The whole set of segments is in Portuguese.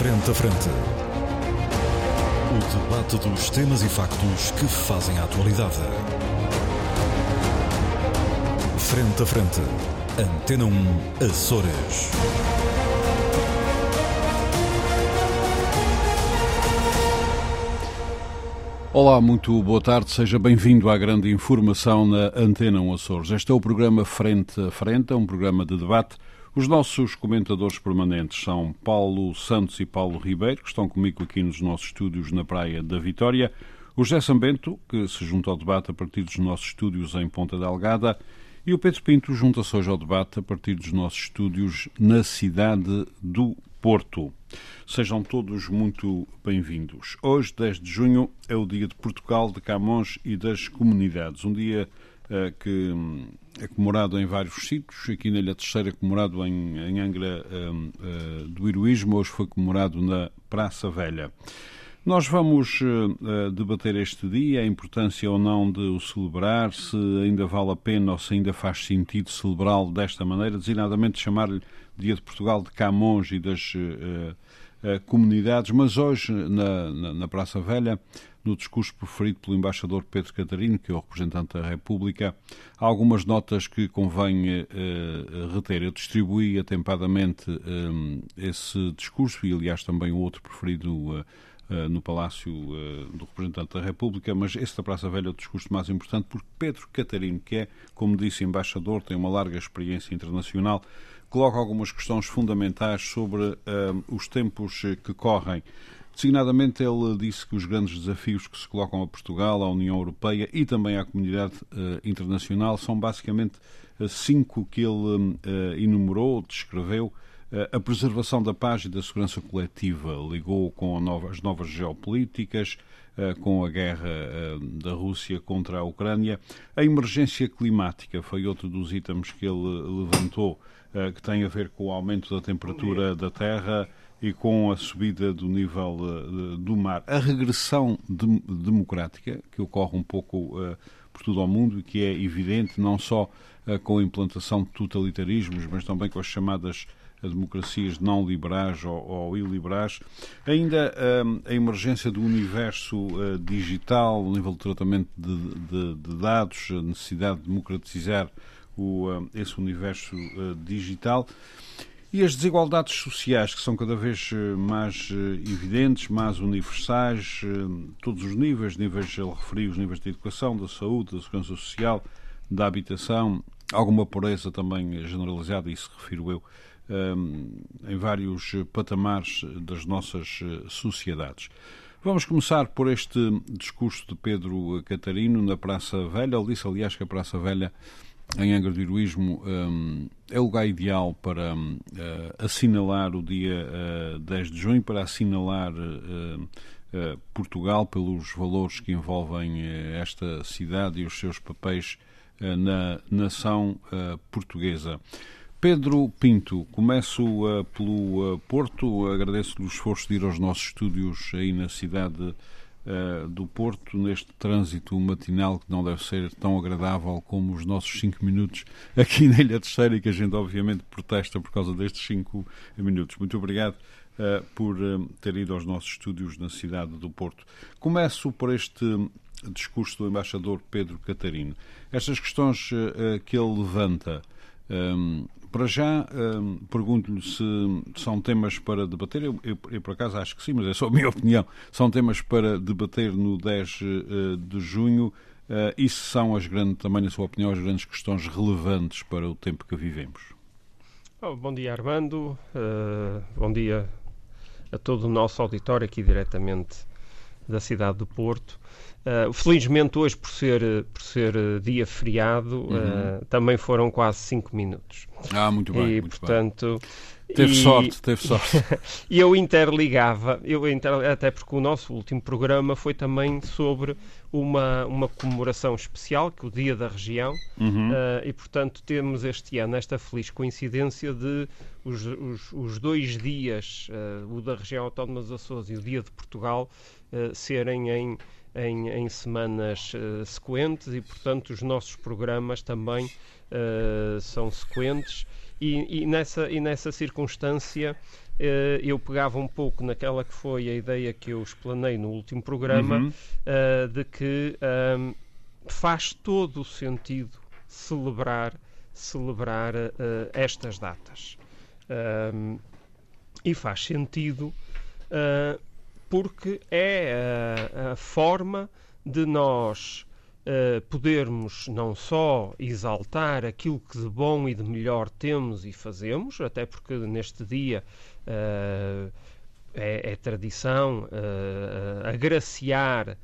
Frente a Frente. O debate dos temas e factos que fazem a atualidade. Frente a Frente. Antena 1 Açores. Olá, muito boa tarde, seja bem-vindo à grande informação na Antena 1 Açores. Este é o programa Frente a Frente, é um programa de debate. Os nossos comentadores permanentes são Paulo Santos e Paulo Ribeiro, que estão comigo aqui nos nossos estúdios na Praia da Vitória, o José Sambento, que se junta ao debate a partir dos nossos estúdios em Ponta Delgada, e o Pedro Pinto junta-se hoje ao debate a partir dos nossos estúdios na cidade do Porto. Sejam todos muito bem-vindos. Hoje, 10 de junho, é o Dia de Portugal, de Camões e das Comunidades. Um dia que é comemorado em vários sítios. Aqui na Ilha Terceira é comemorado em Angra do Heroísmo. Hoje foi comemorado na Praça Velha. Nós vamos debater este dia, a importância ou não de o celebrar, se ainda vale a pena ou se ainda faz sentido celebrá-lo desta maneira, designadamente chamar-lhe Dia de Portugal de Camões e das Comunidades, mas hoje na Praça Velha, no discurso proferido pelo embaixador Pedro Catarino, que é o representante da República, há algumas notas que convém reter. Eu distribuí atempadamente esse discurso e, aliás, também o outro preferido no Palácio do Representante da República, mas esse da Praça Velha é o discurso mais importante, porque Pedro Catarino, que é, como disse, embaixador, tem uma larga experiência internacional, coloca algumas questões fundamentais sobre os tempos que correm. Designadamente, ele disse que os grandes desafios que se colocam a Portugal, à União Europeia e também à comunidade internacional são basicamente cinco que ele enumerou, descreveu. A preservação da paz e da segurança coletiva, ligou com as novas geopolíticas, com a guerra da Rússia contra a Ucrânia. A emergência climática foi outro dos itens que ele levantou, que tem a ver com o aumento da temperatura da Terra e com a subida do nível do mar. A regressão democrática, que ocorre um pouco por todo o mundo e que é evidente, não só com a implantação de totalitarismos, mas também com as chamadas a democracias não liberais ou iliberais, ainda a emergência do universo digital, o nível de tratamento de dados, a necessidade de democratizar esse universo digital e as desigualdades sociais, que são cada vez mais evidentes, mais universais, todos os níveis, ele referiu os níveis de educação, da saúde, da segurança social, da habitação, alguma pobreza também generalizada, isso refiro eu, em vários patamares das nossas sociedades. Vamos começar por este discurso de Pedro Catarino na Praça Velha. Ele disse, aliás, que a Praça Velha em Angra do Heroísmo é o lugar ideal para assinalar o dia 10 de junho, para assinalar Portugal pelos valores que envolvem esta cidade e os seus papéis na nação portuguesa. Pedro Pinto, começo pelo Porto, agradeço-lhe o esforço de ir aos nossos estúdios aí na cidade do Porto, neste trânsito matinal que não deve ser tão agradável como os nossos 5 minutos aqui na Ilha Terceira e que a gente obviamente protesta por causa destes 5 minutos. Muito obrigado por ter ido aos nossos estúdios na cidade do Porto. Começo por este discurso do embaixador Pedro Catarino. Estas questões que ele levanta, para já, pergunto-lhe se são temas para debater, eu por acaso acho que sim, mas é só a minha opinião, são temas para debater no 10 de junho, e se são, também na sua opinião, as grandes questões relevantes para o tempo que vivemos. Bom dia, Armando, bom dia a todo o nosso auditório aqui diretamente da cidade do Porto. Felizmente hoje, por ser dia feriado, também foram quase 5 minutos. Muito bem, e, muito portanto, bem. Teve sorte. E eu interligava, até porque o nosso último programa foi também sobre uma comemoração especial, que é o Dia da Região, e portanto temos este ano esta feliz coincidência de os dois dias, o da Região Autónoma dos Açores e o Dia de Portugal, serem em semanas sequentes e, portanto, os nossos programas também são sequentes e nessa circunstância eu pegava um pouco naquela que foi a ideia que eu explanei no último programa, de que faz todo o sentido celebrar estas datas. E faz sentido porque é a forma de nós podermos não só exaltar aquilo que de bom e de melhor temos e fazemos, até porque neste dia é tradição agraciar,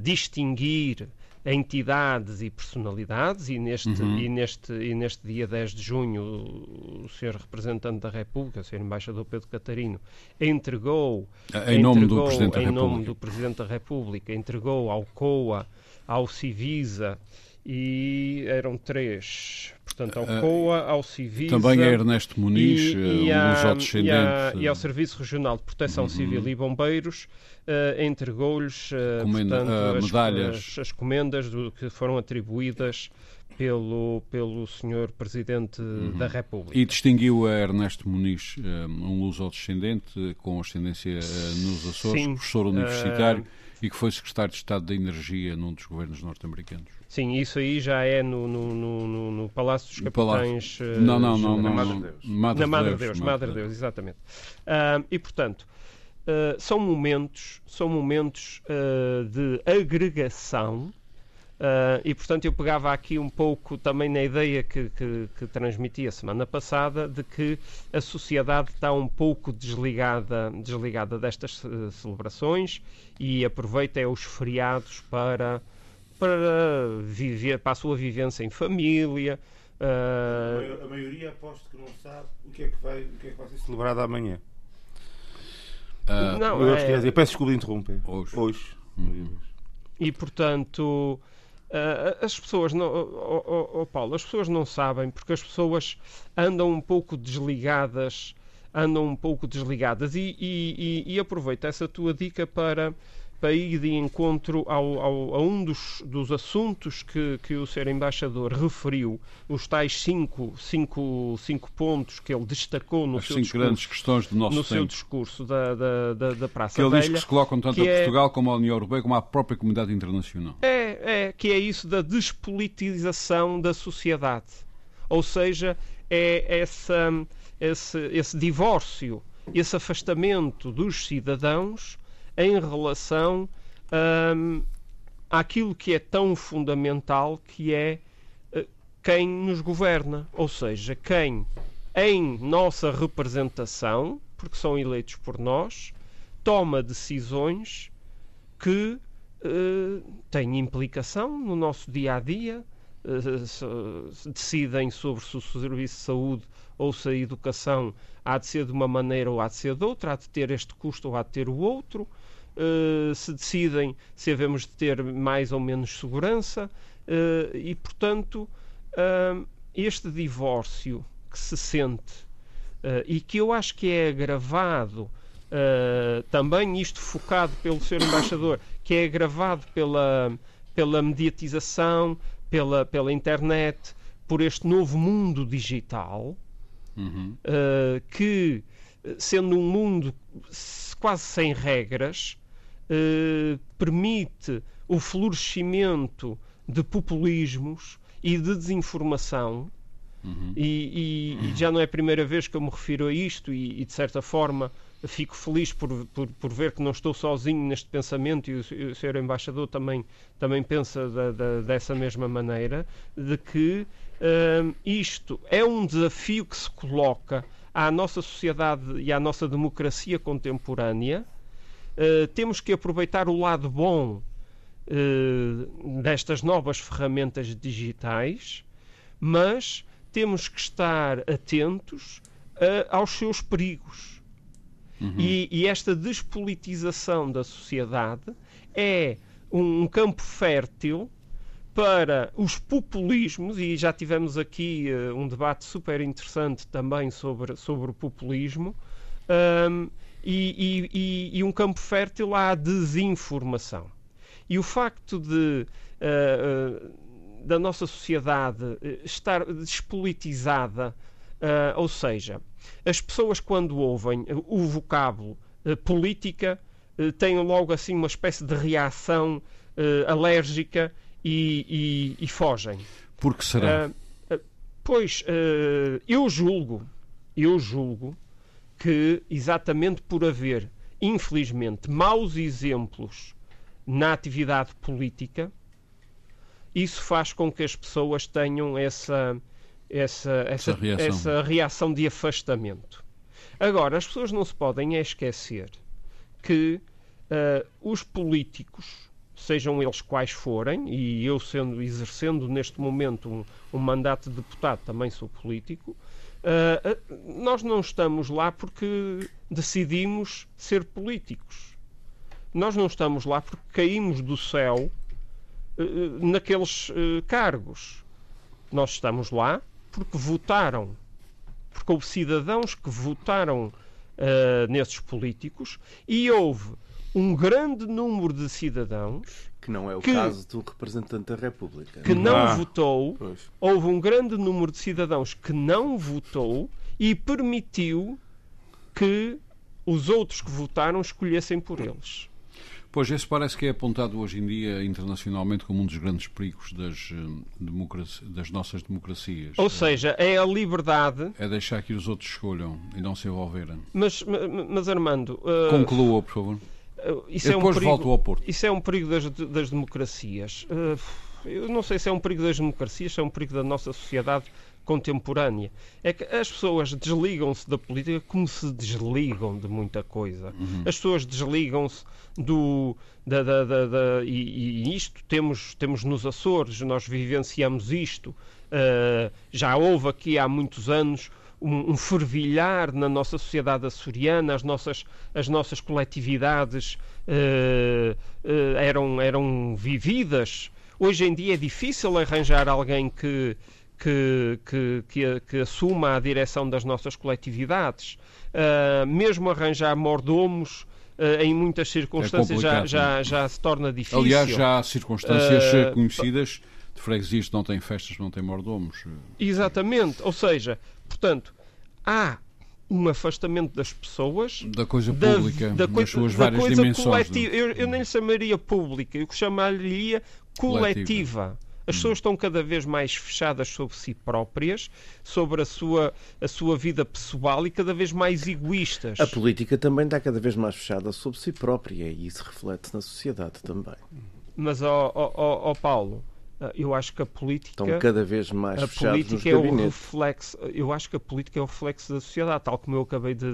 distinguir entidades e personalidades, e neste dia 10 de junho o Sr. Representante da República, o Sr. Embaixador Pedro Catarino, entregou, em nome do Presidente da República, entregou ao COA, ao CIVISA, e eram três, portanto, ao COA, ao CIVISA... Também a Ernesto Muniz, um luso-descendente... E ao Serviço Regional de Proteção Civil e Bombeiros, entregou-lhes as comendas que foram atribuídas pelo Sr. Presidente da República. E distinguiu a Ernesto Muniz, um luso-descendente, com ascendência nos Açores, professor universitário, e que foi secretário de Estado da Energia num dos governos norte-americanos. Sim, isso aí já é no Palácio dos Capitães... Madre Deus, exatamente. E, portanto, são momentos de agregação, e, portanto, eu pegava aqui um pouco também na ideia que transmiti a semana passada, de que a sociedade está um pouco desligada destas celebrações e aproveita os feriados para viver, para a sua vivência em família. A maioria, aposto que não sabe o que é que vai ser celebrado amanhã. Eu peço desculpa de interromper. Hoje. E, portanto... as pessoas não, Paulo, as pessoas não sabem, porque as pessoas andam um pouco desligadas e aproveito essa tua dica para ir de encontro a um dos assuntos que o Sr. Embaixador referiu, os tais cinco pontos que ele destacou no seu discurso. As cinco grandes questões do nosso tempo. No seu discurso da Praça Velha. Que ele diz que se colocam tanto a Portugal como a União Europeia, como à própria comunidade internacional. Que é isso da despolitização da sociedade. Ou seja, é esse divórcio, esse afastamento dos cidadãos em relação àquilo que é tão fundamental, que é quem nos governa, ou seja, quem em nossa representação, porque são eleitos por nós, toma decisões que têm implicação no nosso dia-a-dia, decidem sobre se o serviço de saúde ou se a educação há de ser de uma maneira ou há de ser de outra, há de ter este custo ou há de ter o outro, se decidem se havemos de ter mais ou menos segurança, e, portanto, este divórcio que se sente e que eu acho que é agravado, também isto focado pelo Sr. Embaixador, que é agravado pela mediatização, pela internet, por este novo mundo digital, que, sendo um mundo quase sem regras, permite o florescimento de populismos e de desinformação, e já não é a primeira vez que eu me refiro a isto, e de certa forma fico feliz por ver que não estou sozinho neste pensamento, e o Sr. Embaixador também pensa dessa mesma maneira, de que isto é um desafio que se coloca à nossa sociedade e à nossa democracia contemporânea. Temos que aproveitar o lado bom destas novas ferramentas digitais, mas temos que estar atentos aos seus perigos. E esta despolitização da sociedade é um campo fértil para os populismos, e já tivemos aqui um debate super interessante também sobre o populismo, e um campo fértil à desinformação. E o facto da nossa sociedade estar despolitizada, ou seja, As pessoas, quando ouvem o vocábulo política, têm logo assim uma espécie de reação alérgica e fogem. Por que será? Eu julgo que, exatamente por haver, infelizmente, maus exemplos na atividade política, isso faz com que as pessoas tenham essa reação de afastamento. Agora, as pessoas não se podem esquecer que os políticos, sejam eles quais forem, e eu exercendo neste momento um mandato de deputado, também sou político, nós não estamos lá porque decidimos ser políticos. Nós não estamos lá porque caímos do céu naqueles cargos. Nós estamos lá porque votaram. Porque houve cidadãos que votaram nesses políticos e houve um grande número de cidadãos que não é o caso do representante da República. Que não votou. Pois. Houve um grande número de cidadãos que não votou e permitiu que os outros que votaram escolhessem por eles. Pois, esse parece que é apontado hoje em dia internacionalmente como um dos grandes perigos das nossas democracias. Ou seja, é a liberdade... É deixar que os outros escolham e não se envolverem. Mas Armando... Conclua, por favor. Isso é um perigo das democracias. Eu não sei se é um perigo das democracias, se é um perigo da nossa sociedade contemporânea. É que as pessoas desligam-se da política como se desligam de muita coisa. Uhum. As pessoas desligam-se e isto temos nos Açores, nós vivenciamos isto. Já houve aqui há muitos anos um fervilhar na nossa sociedade açoriana, as nossas coletividades eram vividas. Hoje em dia é difícil arranjar alguém que assuma a direção das nossas coletividades. Mesmo arranjar mordomos em muitas circunstâncias já se torna difícil. Aliás, já há circunstâncias conhecidas de freguesias que não têm festas, não têm mordomos. Exatamente. Ou seja, portanto, há um afastamento das pessoas... Da coisa pública, das suas várias dimensões. Coletiva. Eu nem lhe chamaria pública, eu chamaria coletiva. As pessoas estão cada vez mais fechadas sobre si próprias, sobre a sua vida pessoal e cada vez mais egoístas. A política também está cada vez mais fechada sobre si própria e isso reflete na sociedade também. Mas, Paulo... Eu acho que a política... Estão cada vez mais fechados nos gabinetes. Eu acho que a política é o reflexo da sociedade. Tal como eu acabei de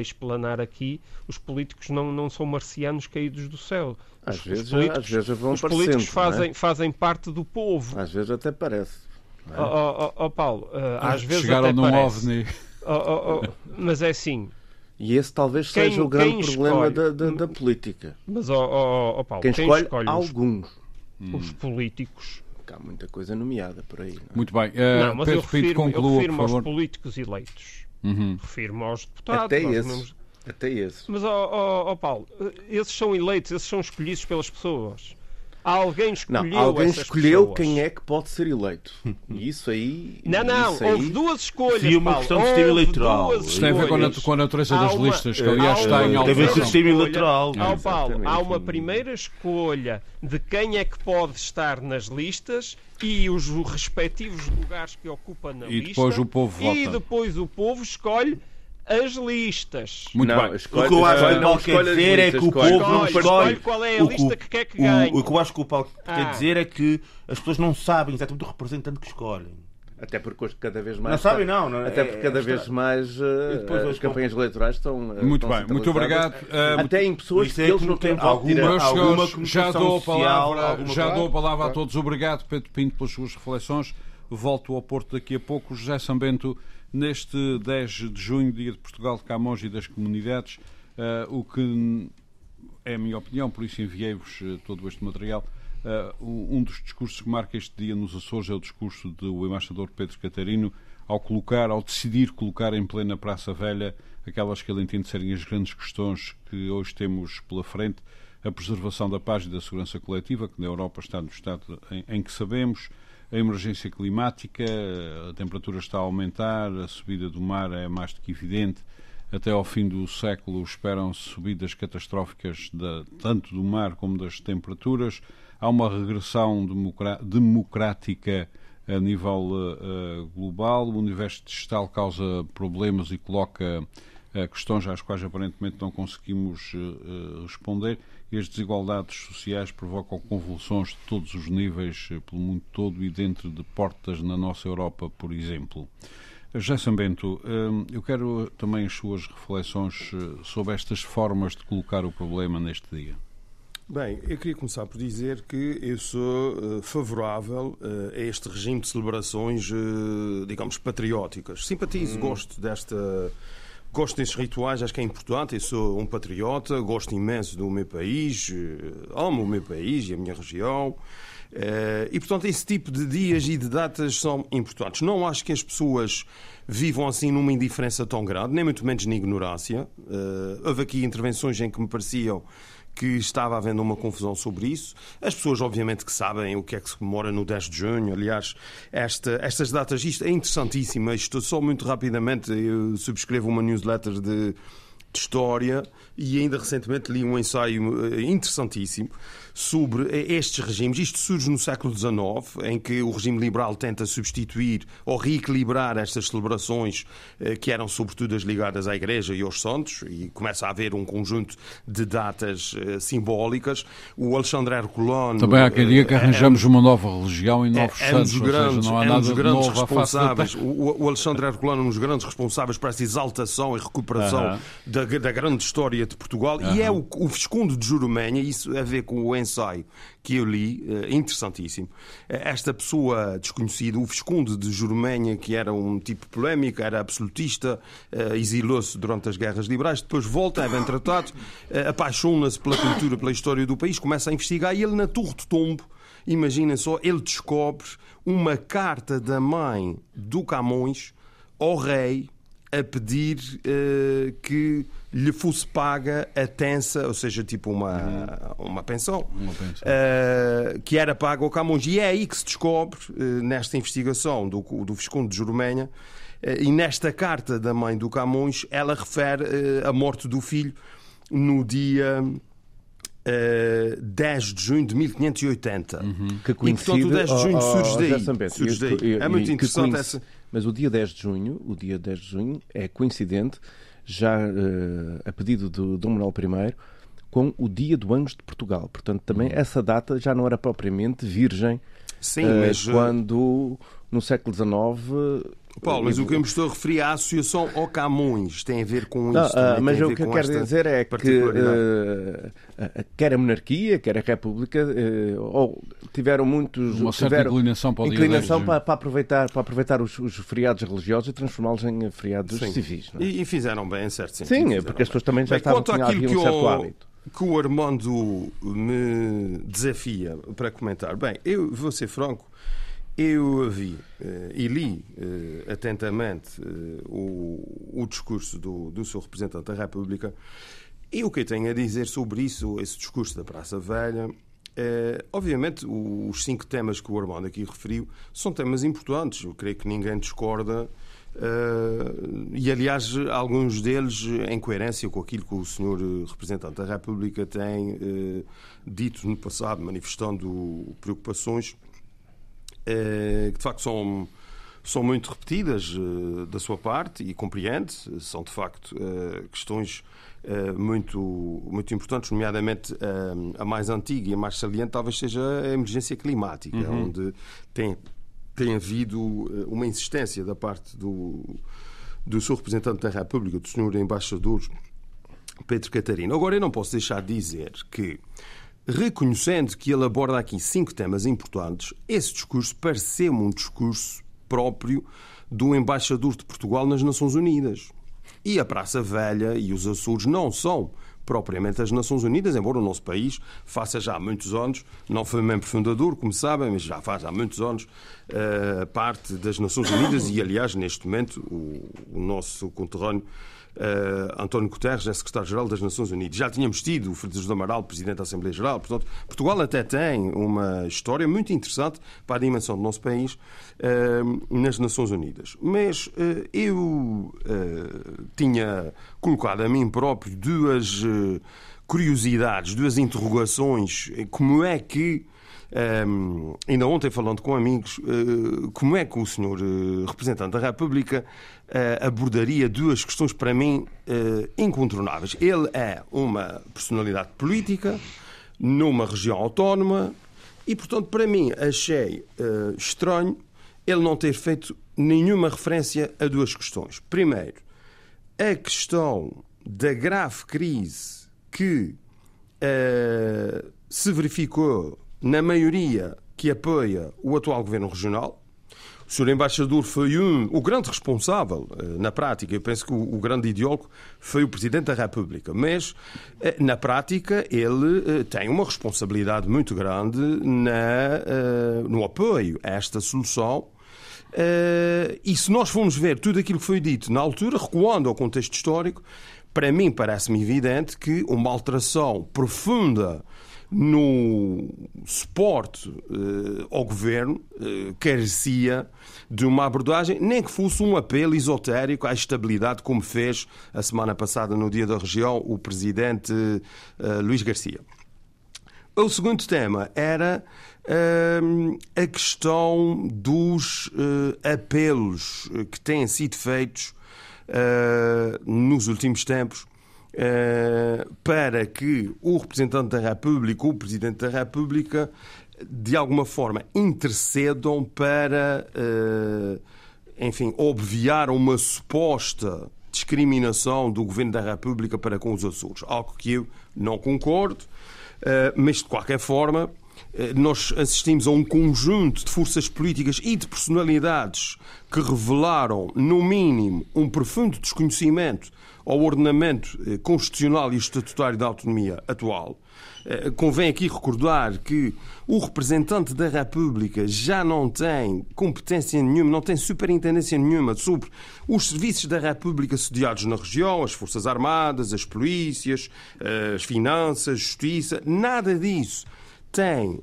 explanar aqui, os políticos não são marcianos caídos do céu. Às vezes vão aparecendo. Os políticos fazem parte do povo. Às vezes até parece. É? Paulo, às vezes chegaram até parece. Chegaram num OVNI. Mas é assim... E esse talvez seja o grande problema da política. Mas, Paulo, quem escolhe alguns... Os políticos. Há muita coisa nomeada por aí. Não é? Muito bem. Mas Pedro, eu refiro-me aos políticos eleitos. Uhum. Refiro-me aos deputados. Até esses. Mas, Paulo, esses são eleitos, esses são escolhidos pelas pessoas. Alguém escolheu quem é que pode ser eleito. E isso aí... Houve duas escolhas, Paulo. E uma questão de sistema eleitoral. Isso tem a ver com a natureza das listas, que aliás está em alteração. Tem a ver com o sistema eleitoral. Paulo, há uma primeira escolha de quem é que pode estar nas listas e os respectivos lugares que ocupa na lista. E depois o povo vota. E depois o povo escolhe as listas. Muito bem. O que eu acho que o Paulo quer dizer é que o povo não escolhe qual é a lista que quer que ganhe. O que eu acho que o Paulo quer dizer é que as pessoas não sabem exatamente o representante que escolhem. Até porque cada vez mais... Não sabem, não. Até porque cada vez mais as campanhas eleitorais estão... Muito bem. Muito obrigado. Até em pessoas que eles não têm alguma comunicação social. Já dou a palavra a todos. Obrigado, Pedro Pinto, pelas suas reflexões. Volto ao Porto daqui a pouco. José Sambento... Neste 10 de junho, Dia de Portugal, de Camões e das Comunidades, o que é a minha opinião, por isso enviei-vos todo este material, um dos discursos que marca este dia nos Açores é o discurso do embaixador Pedro Catarino, ao decidir colocar em plena Praça Velha aquelas que ele entende serem as grandes questões que hoje temos pela frente, a preservação da paz e da segurança coletiva, que na Europa está no estado em que sabemos, a emergência climática, a temperatura está a aumentar, a subida do mar é mais do que evidente. Até ao fim do século esperam-se subidas catastróficas tanto do mar como das temperaturas. Há uma regressão democrática a nível global. O universo digital causa problemas e coloca questões às quais aparentemente não conseguimos responder. E as desigualdades sociais provocam convulsões de todos os níveis pelo mundo todo e dentro de portas na nossa Europa, por exemplo. Jason Bento, eu quero também as suas reflexões sobre estas formas de colocar o problema neste dia. Bem, eu queria começar por dizer que eu sou favorável a este regime de celebrações, digamos, patrióticas. Simpatizo, gosto desses rituais, acho que é importante. Eu sou um patriota, gosto imenso do meu país, amo o meu país e a minha região. E, portanto, esse tipo de dias e de datas são importantes. Não acho que as pessoas vivam assim numa indiferença tão grande, nem muito menos na ignorância. Houve aqui intervenções em que me pareciam que estava havendo uma confusão sobre isso. As pessoas, obviamente, que sabem o que é que se comemora no 10 de junho. Aliás, estas datas, isto é interessantíssimo. Isto só muito rapidamente, eu subscrevo uma newsletter de história e ainda recentemente li um ensaio interessantíssimo sobre estes regimes. Isto surge no século XIX, em que o regime liberal tenta substituir ou reequilibrar estas celebrações que eram sobretudo as ligadas à Igreja e aos santos, e começa a haver um conjunto de datas simbólicas. O Alexandre Herculano... Também há aquele dia que arranjamos uma nova religião e novos santos, ou seja, não há nada de novo responsáveis. O Alexandre Herculano é um dos grandes responsáveis para essa exaltação e recuperação da grande história de Portugal, e é o Visconde de Juromenha, isso a ver com o ensaio que eu li, interessantíssimo. Esta pessoa desconhecida, o Visconde de Juromenha, que era um tipo polémico, era absolutista, exilou-se durante as guerras liberais, depois volta, é bem tratado, apaixona-se pela cultura, pela história do país, começa a investigar, e ele na Torre de Tombo, imaginem só, ele descobre uma carta da mãe do Camões ao rei a pedir que lhe fosse paga a tensa, ou seja, tipo uma pensão, que era paga ao Camões. E é aí que se descobre, nesta investigação do Visconde de Juromenha, e nesta carta da mãe do Camões, ela refere a morte do filho no dia 10 de junho de 1580. Que coincide, e, portanto, o 10 de junho surge daí. É muito interessante essa... Mas o dia 10 de junho, é coincidente, já a pedido de Dom Manuel I, com o Dia do Anjo de Portugal. Portanto, também essa data já não era propriamente virgem. Sim, mas... quando, no século XIX... Paulo, mas o que eu me estou a referir à associação ao Camões tem a ver com isso. Mas o que eu quero dizer é que quer a monarquia, quer a república, tiveram muitos... Uma certa inclinação para o dia de hoje. Inclinação para aproveitar os feriados religiosos e transformá-los em feriados civis. Não é? E fizeram bem, em certo sentido. Sim, porque as pessoas também já estavam a ter um certo hábito. Que o Armando me desafia para comentar. Bem, eu vou ser franco. Eu vi e li atentamente o discurso do seu representante da República, e o que eu tenho a dizer sobre isso, esse discurso da Praça Velha, obviamente os 5 temas que o Armando aqui referiu são temas importantes, eu creio que ninguém discorda, e aliás alguns deles em coerência com aquilo que o senhor representante da República tem dito no passado, manifestando preocupações que de facto são muito repetidas da sua parte, e compreende, são de facto questões muito, muito importantes, nomeadamente a mais antiga e a mais saliente talvez seja a emergência climática, onde tem havido uma insistência da parte do seu representante da República, do senhor embaixador Pedro Catarino. Agora, eu não posso deixar de dizer que, reconhecendo que ele aborda aqui 5 temas importantes, esse discurso pareceu-me um discurso próprio do embaixador de Portugal nas Nações Unidas. E a Praça Velha e os Açores não são propriamente as Nações Unidas, embora o nosso país faça já há muitos anos, não foi membro fundador, como sabem, mas já faz há muitos anos parte das Nações Unidas, e aliás, neste momento, o nosso conterrâneo António Guterres é secretário-geral das Nações Unidas. Já tínhamos tido o Francisco do Amaral, presidente da Assembleia Geral. Portanto, Portugal até tem uma história muito interessante para a dimensão do nosso país nas Nações Unidas. Mas eu tinha colocado a mim próprio duas curiosidades, duas interrogações. Como é que, ainda ontem falando com amigos, como é que o senhor representante da República abordaria duas questões para mim incontornáveis? Ele é uma personalidade política numa região autónoma e, portanto, para mim achei estranho ele não ter feito nenhuma referência a duas questões. Primeiro, a questão da grave crise que se verificou na maioria que apoia o atual governo regional. O senhor embaixador foi o grande responsável, na prática. Eu penso que o grande ideólogo foi o Presidente da República, mas na prática ele tem uma responsabilidade muito grande no apoio a esta solução. E se nós formos ver tudo aquilo que foi dito na altura, recuando ao contexto histórico, para mim parece-me evidente que uma alteração profunda no suporte ao governo carecia de uma abordagem, nem que fosse um apelo esotérico à estabilidade, como fez a semana passada no Dia da Região o presidente Luís Garcia. O segundo tema era a questão dos apelos que têm sido feitos nos últimos tempos para que o representante da República, o Presidente da República, de alguma forma intercedam para, enfim, obviar uma suposta discriminação do Governo da República para com os Açores. Algo que eu não concordo, mas de qualquer forma nós assistimos a um conjunto de forças políticas e de personalidades que revelaram, no mínimo, um profundo desconhecimento ao ordenamento constitucional e estatutário da autonomia atual. Convém aqui recordar que o representante da República já não tem competência nenhuma, não tem superintendência nenhuma sobre os serviços da República sediados na região, as Forças Armadas, as polícias, as finanças, justiça, nada disso tem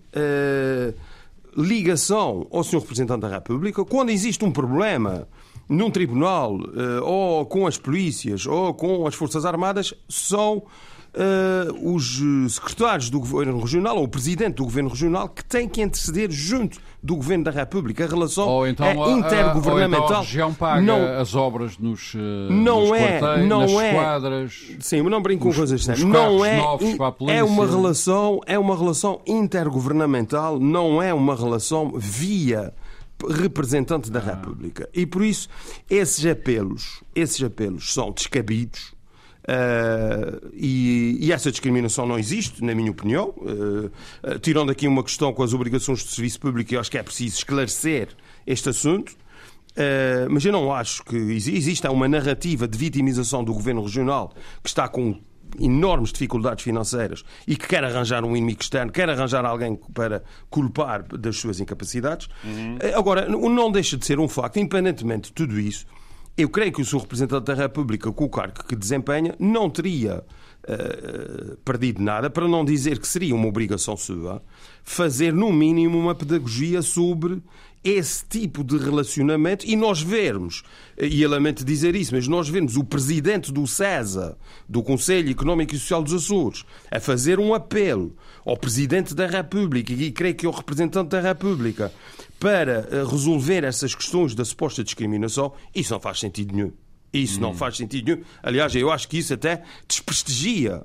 ligação ao senhor representante da República. Quando existe um problema num tribunal, ou com as polícias, ou com as Forças Armadas, são os secretários do Governo Regional, ou o Presidente do Governo Regional, que têm que interceder junto do Governo da República. A relação então é intergovernamental. Ou então a região paga as obras nos quartéis, nas quadras... Sim, mas não brinco com coisas sérias. Não é, é uma relação intergovernamental, não é uma relação via representante da República. E por isso esses apelos são descabidos, e essa discriminação não existe, na minha opinião. Tirando aqui uma questão com as obrigações de serviço público, eu acho que é preciso esclarecer este assunto. Mas eu não acho que exista uma narrativa de vitimização do Governo Regional, que está com enormes dificuldades financeiras e que quer arranjar um inimigo externo, quer arranjar alguém para culpar das suas incapacidades. Agora, não deixa de ser um facto, independentemente de tudo isso, eu creio que o senhor representante da República, com o cargo que desempenha, não teria perdido nada, para não dizer que seria uma obrigação sua, fazer no mínimo uma pedagogia sobre esse tipo de relacionamento, e nós vermos, e eu lamento dizer isso, mas nós vemos o presidente do CESA, do Conselho Económico e Social dos Açores, a fazer um apelo ao Presidente da República, e creio que ao representante da República, para resolver essas questões da suposta discriminação. Isso não faz sentido nenhum. Isso não faz sentido nenhum. Aliás, eu acho que isso até desprestigia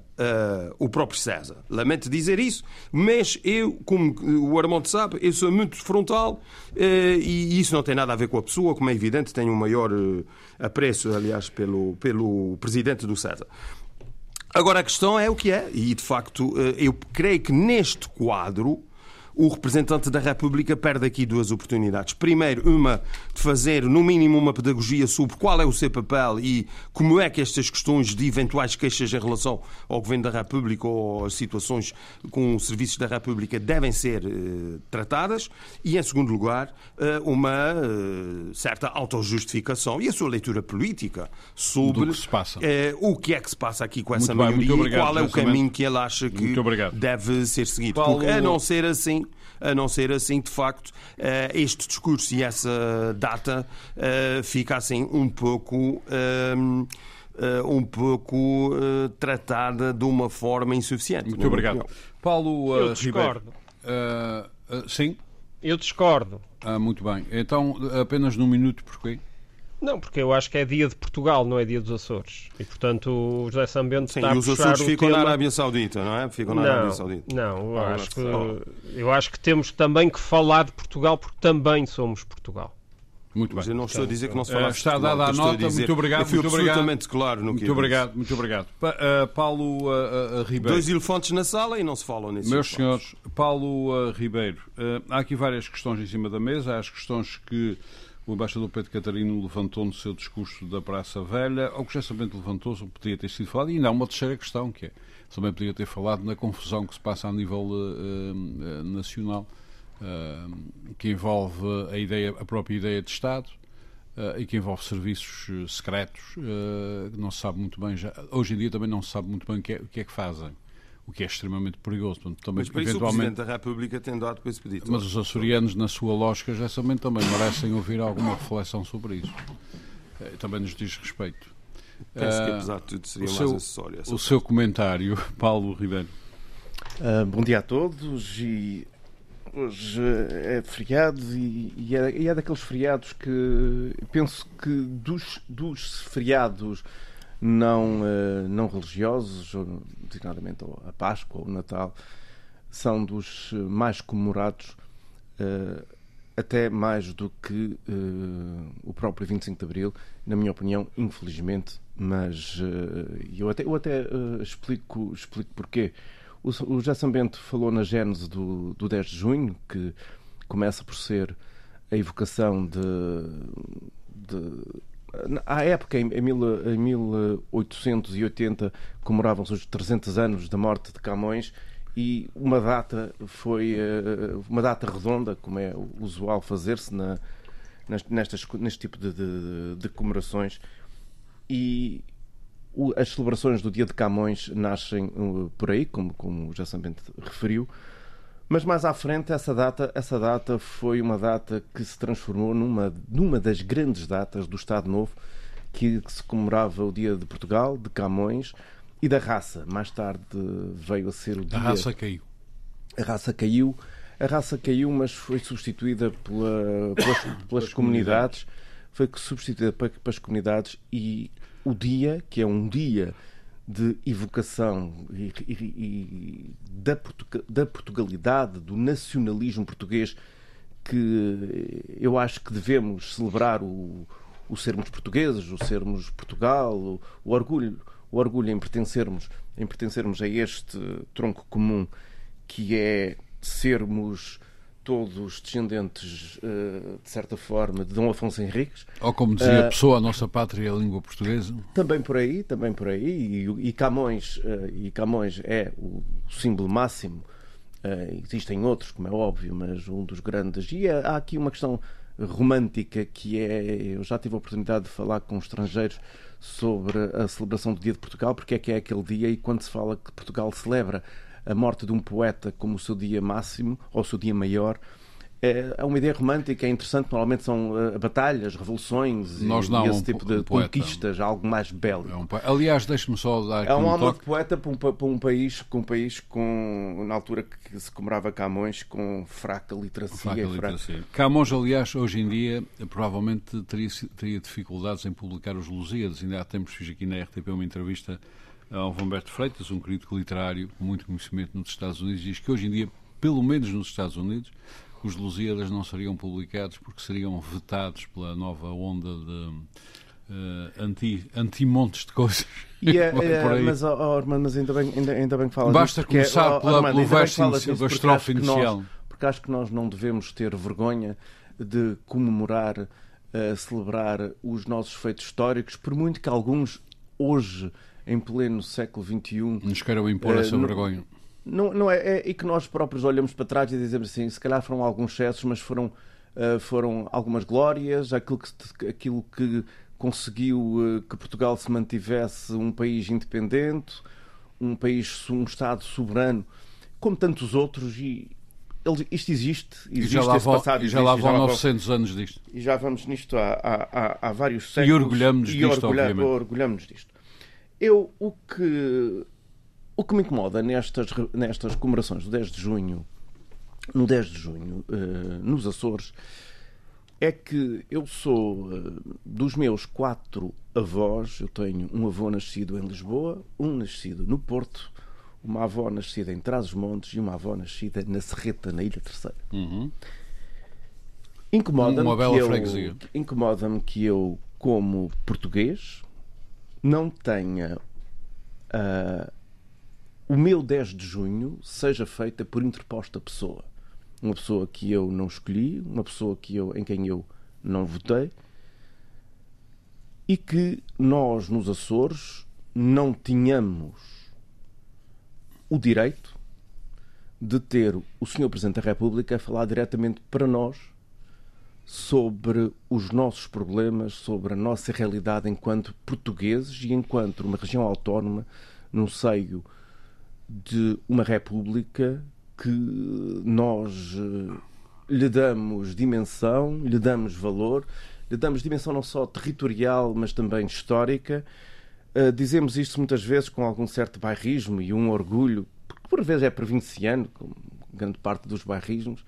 o próprio César. Lamento dizer isso, mas eu, como o Armando sabe, eu sou muito frontal, e isso não tem nada a ver com a pessoa, como é evidente. Tenho um maior apreço, aliás, pelo presidente do César. Agora, a questão é o que é, e de facto eu creio que neste quadro o representante da República perde aqui duas oportunidades. Primeiro, uma de fazer, no mínimo, uma pedagogia sobre qual é o seu papel e como é que estas questões de eventuais queixas em relação ao Governo da República ou às situações com os serviços da República devem ser tratadas. E, em segundo lugar, uma certa autojustificação e a sua leitura política sobre o que é que se passa aqui com essa maioria e qual é o caminho que ela acha que deve ser seguido. Porque, a não ser assim, de facto, este discurso e essa data fica assim um pouco tratada de uma forma insuficiente. Muito obrigado. Paulo Ribeiro. Sim? Eu discordo. Muito bem. Então, apenas num minuto, porquê? Não, porque eu acho que é Dia de Portugal, não é Dia dos Açores. E, portanto, o José São Bento está a puxar o tema... Sim, e os Açores ficam na Arábia Saudita, não é? Ficam na Arábia Saudita. Não, eu acho que temos também que falar de Portugal, porque também somos Portugal. Muito bem. Mas eu não estou a dizer que não se falasse de Portugal. Está dada a nota, muito obrigado. Fui absolutamente claro no que eu disse. Muito obrigado. Paulo Ribeiro. Dois elefantes na sala e não se falam nisso. Meus senhores, Paulo Ribeiro, há aqui várias questões em cima da mesa. Há as questões que... O embaixador Pedro Catarino levantou no seu discurso da Praça Velha, ou que já somente levantou, poderia ter sido falado, e ainda há uma terceira questão, que é, também poderia ter falado na confusão que se passa a nível nacional, que envolve a própria ideia de Estado, e que envolve serviços secretos, que não se sabe muito bem, hoje em dia também não se sabe muito bem o que é que fazem. O que é extremamente perigoso. Portanto, também, mas para isso eventualmente, o Presidente da República tem dado para esse pedido. Mas os açorianos, na sua lógica, já também merecem ouvir alguma reflexão sobre isso. Também nos diz respeito. Penso que, apesar de tudo, seria mais acessório. O seu comentário, Paulo Ribeiro. Bom dia a todos. E hoje é feriado e é daqueles feriados que... Penso que dos feriados... Não religiosos, designadamente a Páscoa ou o Natal, são dos mais comemorados, até mais do que o próprio 25 de Abril, na minha opinião, infelizmente, mas eu até explico porquê. O José São Bento falou na gênese do 10 de junho, que começa por ser a evocação de à época, em 1880, comemoravam-se os 300 anos da morte de Camões e uma data foi uma data redonda, como é usual fazer-se neste tipo de comemorações. E as celebrações do Dia de Camões nascem por aí, como já Sambente referiu. Mas mais à frente, essa data foi uma data que se transformou numa das grandes datas do Estado Novo, que se comemorava o Dia de Portugal, de Camões e da raça. Mais tarde veio a ser o dia... A raça caiu, mas foi substituída pelas comunidades. Foi substituída pelas comunidades e o dia, que é um dia... de evocação e da Portugalidade, do nacionalismo português, que eu acho que devemos celebrar o sermos portugueses, o sermos Portugal, o orgulho em pertencermos a este tronco comum, que é sermos todos descendentes, de certa forma, de Dom Afonso Henriques. Ou como dizia a pessoa, a nossa pátria é a língua portuguesa. Também por aí. E Camões é o símbolo máximo. Existem outros, como é óbvio, mas um dos grandes. E há aqui uma questão romântica que é... Eu já tive a oportunidade de falar com estrangeiros sobre a celebração do Dia de Portugal, porque é que é aquele dia, e quando se fala que Portugal celebra a morte de um poeta como o seu dia máximo, ou o seu dia maior, é uma ideia romântica, é interessante. Normalmente são batalhas, revoluções e esse tipo de conquistas, algo mais belo. Aliás, deixe-me só dar... É um alma de poeta para um país com, na altura que se comemorava Camões, com fraca literacia. Camões, aliás, hoje em dia, provavelmente teria dificuldades em publicar os Lusíadas. Ainda há tempos fiz aqui na RTP uma entrevista ao Humberto Freitas, um crítico literário com muito conhecimento nos Estados Unidos, diz que hoje em dia, pelo menos nos Estados Unidos, os Lusíadas não seriam publicados porque seriam vetados pela nova onda de anti-montes de coisas. Mas ainda bem que falas. Basta começar pelo verso, pela estrofe inicial. porque acho que nós não devemos ter vergonha de comemorar, celebrar os nossos feitos históricos, por muito que alguns hoje, em pleno século XXI... nos queiram impor essa vergonha. E que nós próprios olhamos para trás e dizemos assim, se calhar foram alguns excessos, mas foram algumas glórias, aquilo que conseguiu que Portugal se mantivesse um país independente, um Estado soberano, como tantos outros, isto existe já lá vão 900 anos disto. E já vamos nisto há vários séculos. E orgulhamos-nos disto. O que me incomoda nestas comemorações do 10 de junho, no 10 de junho, nos Açores, é que eu sou dos meus 4 avós, eu tenho um avô nascido em Lisboa, um nascido no Porto, uma avó nascida em Trás-os-Montes e uma avó nascida na Serreta, na Ilha Terceira. Uhum. Incomoda-me que eu, como português, não tenha o meu 10 de junho seja feita por interposta pessoa. Uma pessoa que eu não escolhi, uma pessoa em quem eu não votei, e que nós, nos Açores, não tínhamos o direito de ter o Sr. Presidente da República a falar diretamente para nós sobre os nossos problemas, sobre a nossa realidade enquanto portugueses e enquanto uma região autónoma no seio de uma república que nós lhe damos dimensão, lhe damos valor, lhe damos dimensão não só territorial, mas também histórica. Dizemos isto muitas vezes com algum certo bairrismo e um orgulho, porque por vezes é provinciano, como grande parte dos bairrismos,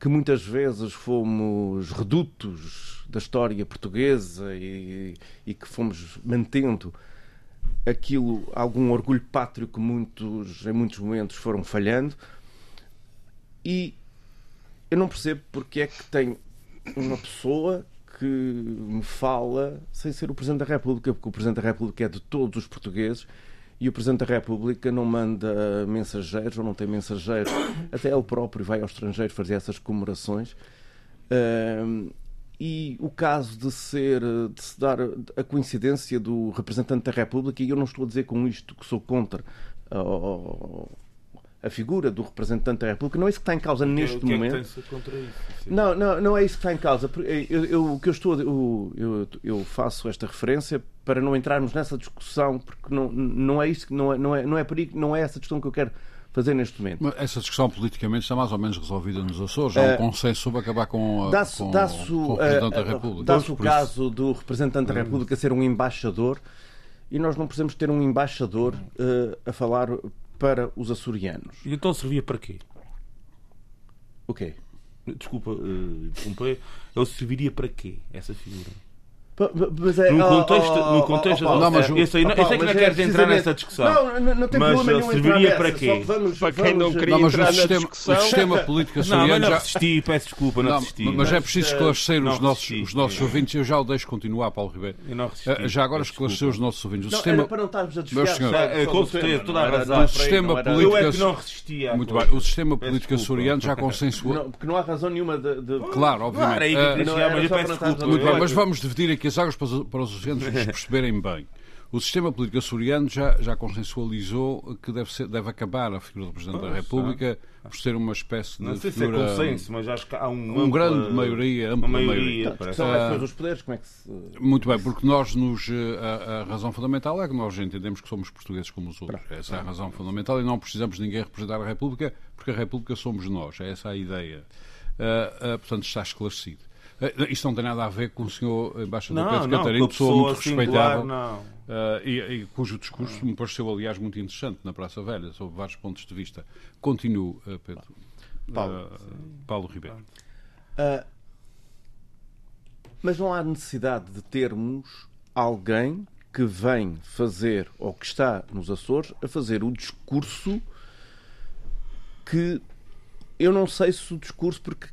que muitas vezes fomos redutos da história portuguesa e que fomos mantendo algum orgulho pátrio que em muitos momentos foram falhando. E eu não percebo porque é que tem uma pessoa que me fala sem ser o Presidente da República, porque o Presidente da República é de todos os portugueses e o Presidente da República não manda mensageiros ou não tem mensageiros, até ele próprio vai ao estrangeiro fazer essas comemorações. E o caso de se dar a coincidência do Representante da República, e eu não estou a dizer com isto que sou contra a figura do Representante da República, não é isso que está em causa neste momento. É que contra isso, não é isso que está em causa. Eu faço esta referência para não entrarmos nessa discussão, porque não é essa discussão que eu quero fazer neste momento. Mas essa discussão politicamente está mais ou menos resolvida nos Açores. Há um consenso sobre acabar com o Representante da República. Dá-se o caso do Representante da República ser um embaixador, e nós não precisamos ter um embaixador a falar para os açorianos. E então servia para quê? Ok. Desculpa, ele serviria para quê, essa figura? No contexto... Isso aí não queres entrar nessa discussão. Não tem problema nenhum entrar nessa. Para quê? Para quem não queria entrar na discussão... O sistema político açoriano... Não, mas não assisti, peço desculpa, não assisti. Mas é preciso esclarecer os nossos ouvintes. Eu já o deixo continuar, Paulo Ribeiro. Eu não resisti. Já agora esclareceu os nossos ouvintes. Não, era para não estarmos a desviar. Com certeza, toda a razão. Eu é que não resisti. Muito bem, o sistema político açoriano já consensuou... Porque não há razão nenhuma de... Claro, obviamente. Muito bem, mas vamos dividir aqui as águas para os oceanos perceberem bem. O sistema político açoriano já consensualizou que deve acabar a figura do Presidente da República por ser uma espécie de... Não sei se é consenso, mas acho que há uma ampla maioria. São as pessoas dos poderes, como é que se... Muito bem, porque a razão fundamental é que nós entendemos que somos portugueses como os outros. Essa é a razão fundamental, e não precisamos de ninguém representar a República, porque a República somos nós. É essa a ideia. Portanto, está esclarecido. Isto não tem nada a ver com o senhor embaixador Pedro Catarino, pessoa muito respeitável, e cujo discurso me pareceu, aliás, muito interessante na Praça Velha, sob vários pontos de vista. Continuo, Pedro. Paulo Ribeiro. Mas não há necessidade de termos alguém que vem fazer, ou que está nos Açores, a fazer o discurso que... Eu não sei se o discurso, porque...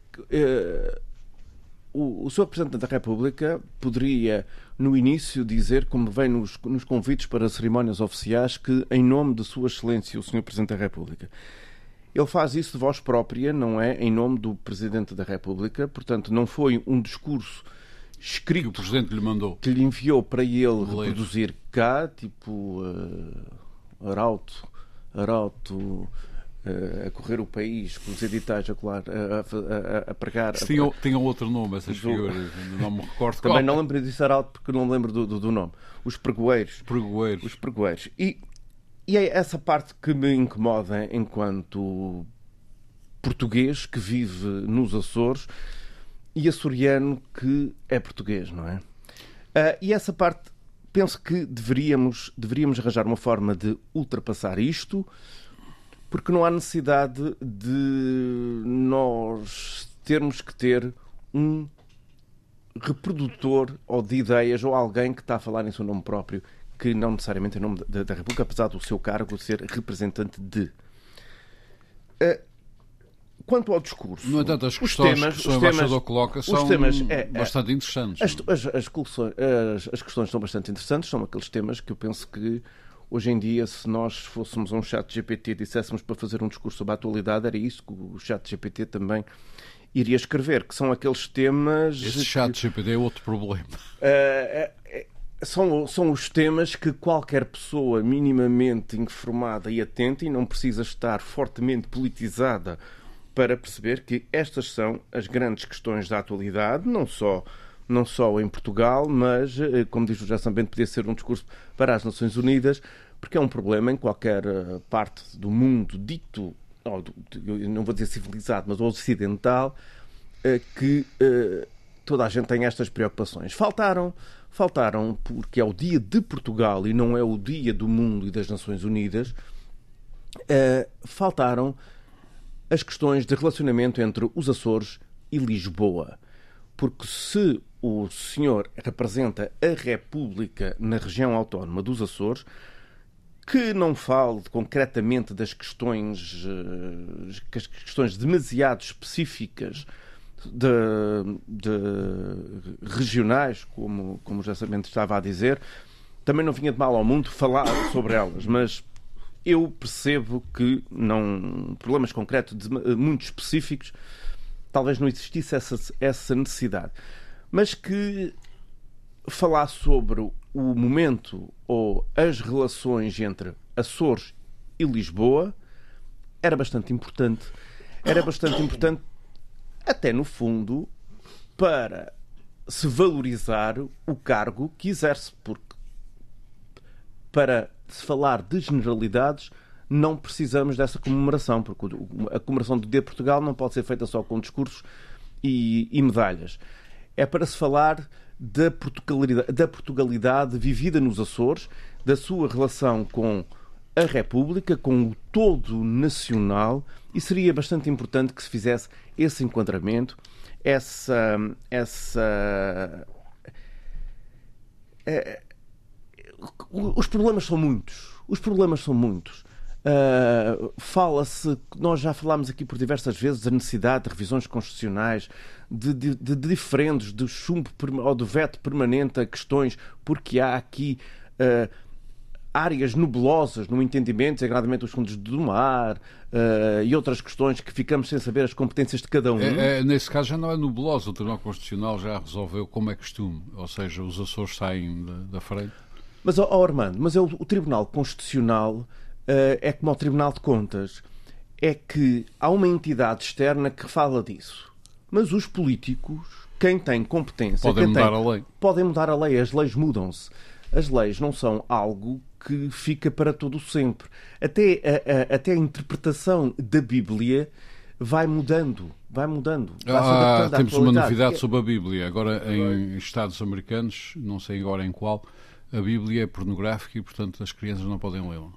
O Sr. Presidente da República poderia, no início, dizer, como vem nos convites para cerimónias oficiais, que, em nome de Sua Excelência, o Sr. Presidente da República. Ele faz isso de voz própria, não é? Em nome do Presidente da República, portanto, não foi um discurso escrito que o Presidente lhe mandou, que lhe enviou para ele reproduzir cá, tipo arauto a correr o país com os editais a pregar. Tinha outro nome essas figuras, não me recordo. Também não lembro de dizer arauto porque não lembro do nome. Os pregoeiros. Os pregoeiros. E é essa parte que me incomoda enquanto português que vive nos Açores e açoriano que é português, não é? E essa parte, penso que deveríamos arranjar uma forma de ultrapassar isto, porque não há necessidade de nós termos que ter um reprodutor ou de ideias ou alguém que está a falar em seu nome próprio, que não necessariamente em nome da República, apesar do seu cargo ser representante de. Quanto ao discurso... No entanto, as questões que o embaixador coloca são bastante interessantes. As questões são bastante interessantes, são aqueles temas que eu penso que hoje em dia, se nós fôssemos um ChatGPT e disséssemos para fazer um discurso sobre a atualidade, era isso que o ChatGPT também iria escrever, que são aqueles temas... Este ChatGPT é outro problema. São os temas que qualquer pessoa minimamente informada e atenta, e não precisa estar fortemente politizada para perceber que estas são as grandes questões da atualidade, não só em Portugal, mas, como diz o José Sambento, podia ser um discurso para as Nações Unidas, porque é um problema em qualquer parte do mundo dito, não vou dizer civilizado, mas ocidental, que toda a gente tem estas preocupações. Faltaram, porque é o Dia de Portugal e não é o Dia do Mundo e das Nações Unidas, faltaram as questões de relacionamento entre os Açores e Lisboa. Porque se o senhor representa a República na região autónoma dos Açores, que não fale concretamente das questões demasiado específicas de regionais, como já sabemos estava a dizer, também não vinha de mal ao mundo falar sobre elas, mas eu percebo que não, problemas concretos muito específicos, talvez não existisse essa necessidade, mas que falar sobre o momento ou as relações entre Açores e Lisboa era bastante importante até no fundo para se valorizar o cargo que exerce, porque para se falar de generalidades não precisamos dessa comemoração, porque a comemoração do Dia de Portugal não pode ser feita só com discursos e medalhas. É para se falar da Portugalidade vivida nos Açores, da sua relação com a República, com o todo nacional, e seria bastante importante que se fizesse esse enquadramento, os problemas são muitos. Fala-se, nós já falámos aqui por diversas vezes, da necessidade de revisões constitucionais, de diferendos, do chumbo ou do veto permanente a questões, porque há aqui áreas nublosas no entendimento, desagradamente os fundos do mar e outras questões que ficamos sem saber as competências de cada um. Nesse caso já não é nubloso, o Tribunal Constitucional já resolveu como é costume, ou seja, os Açores saem da frente. Mas, Armando, mas é o Tribunal Constitucional é como o Tribunal de Contas, é que há uma entidade externa que fala disso, mas os políticos, quem tem competência... Podem mudar a lei, as leis mudam-se. As leis não são algo que fica para todo sempre. Até a interpretação da Bíblia vai mudando. Temos uma novidade sobre a Bíblia. Agora, em Estados americanos, não sei agora em qual, a Bíblia é pornográfica e, portanto, as crianças não podem lê-la.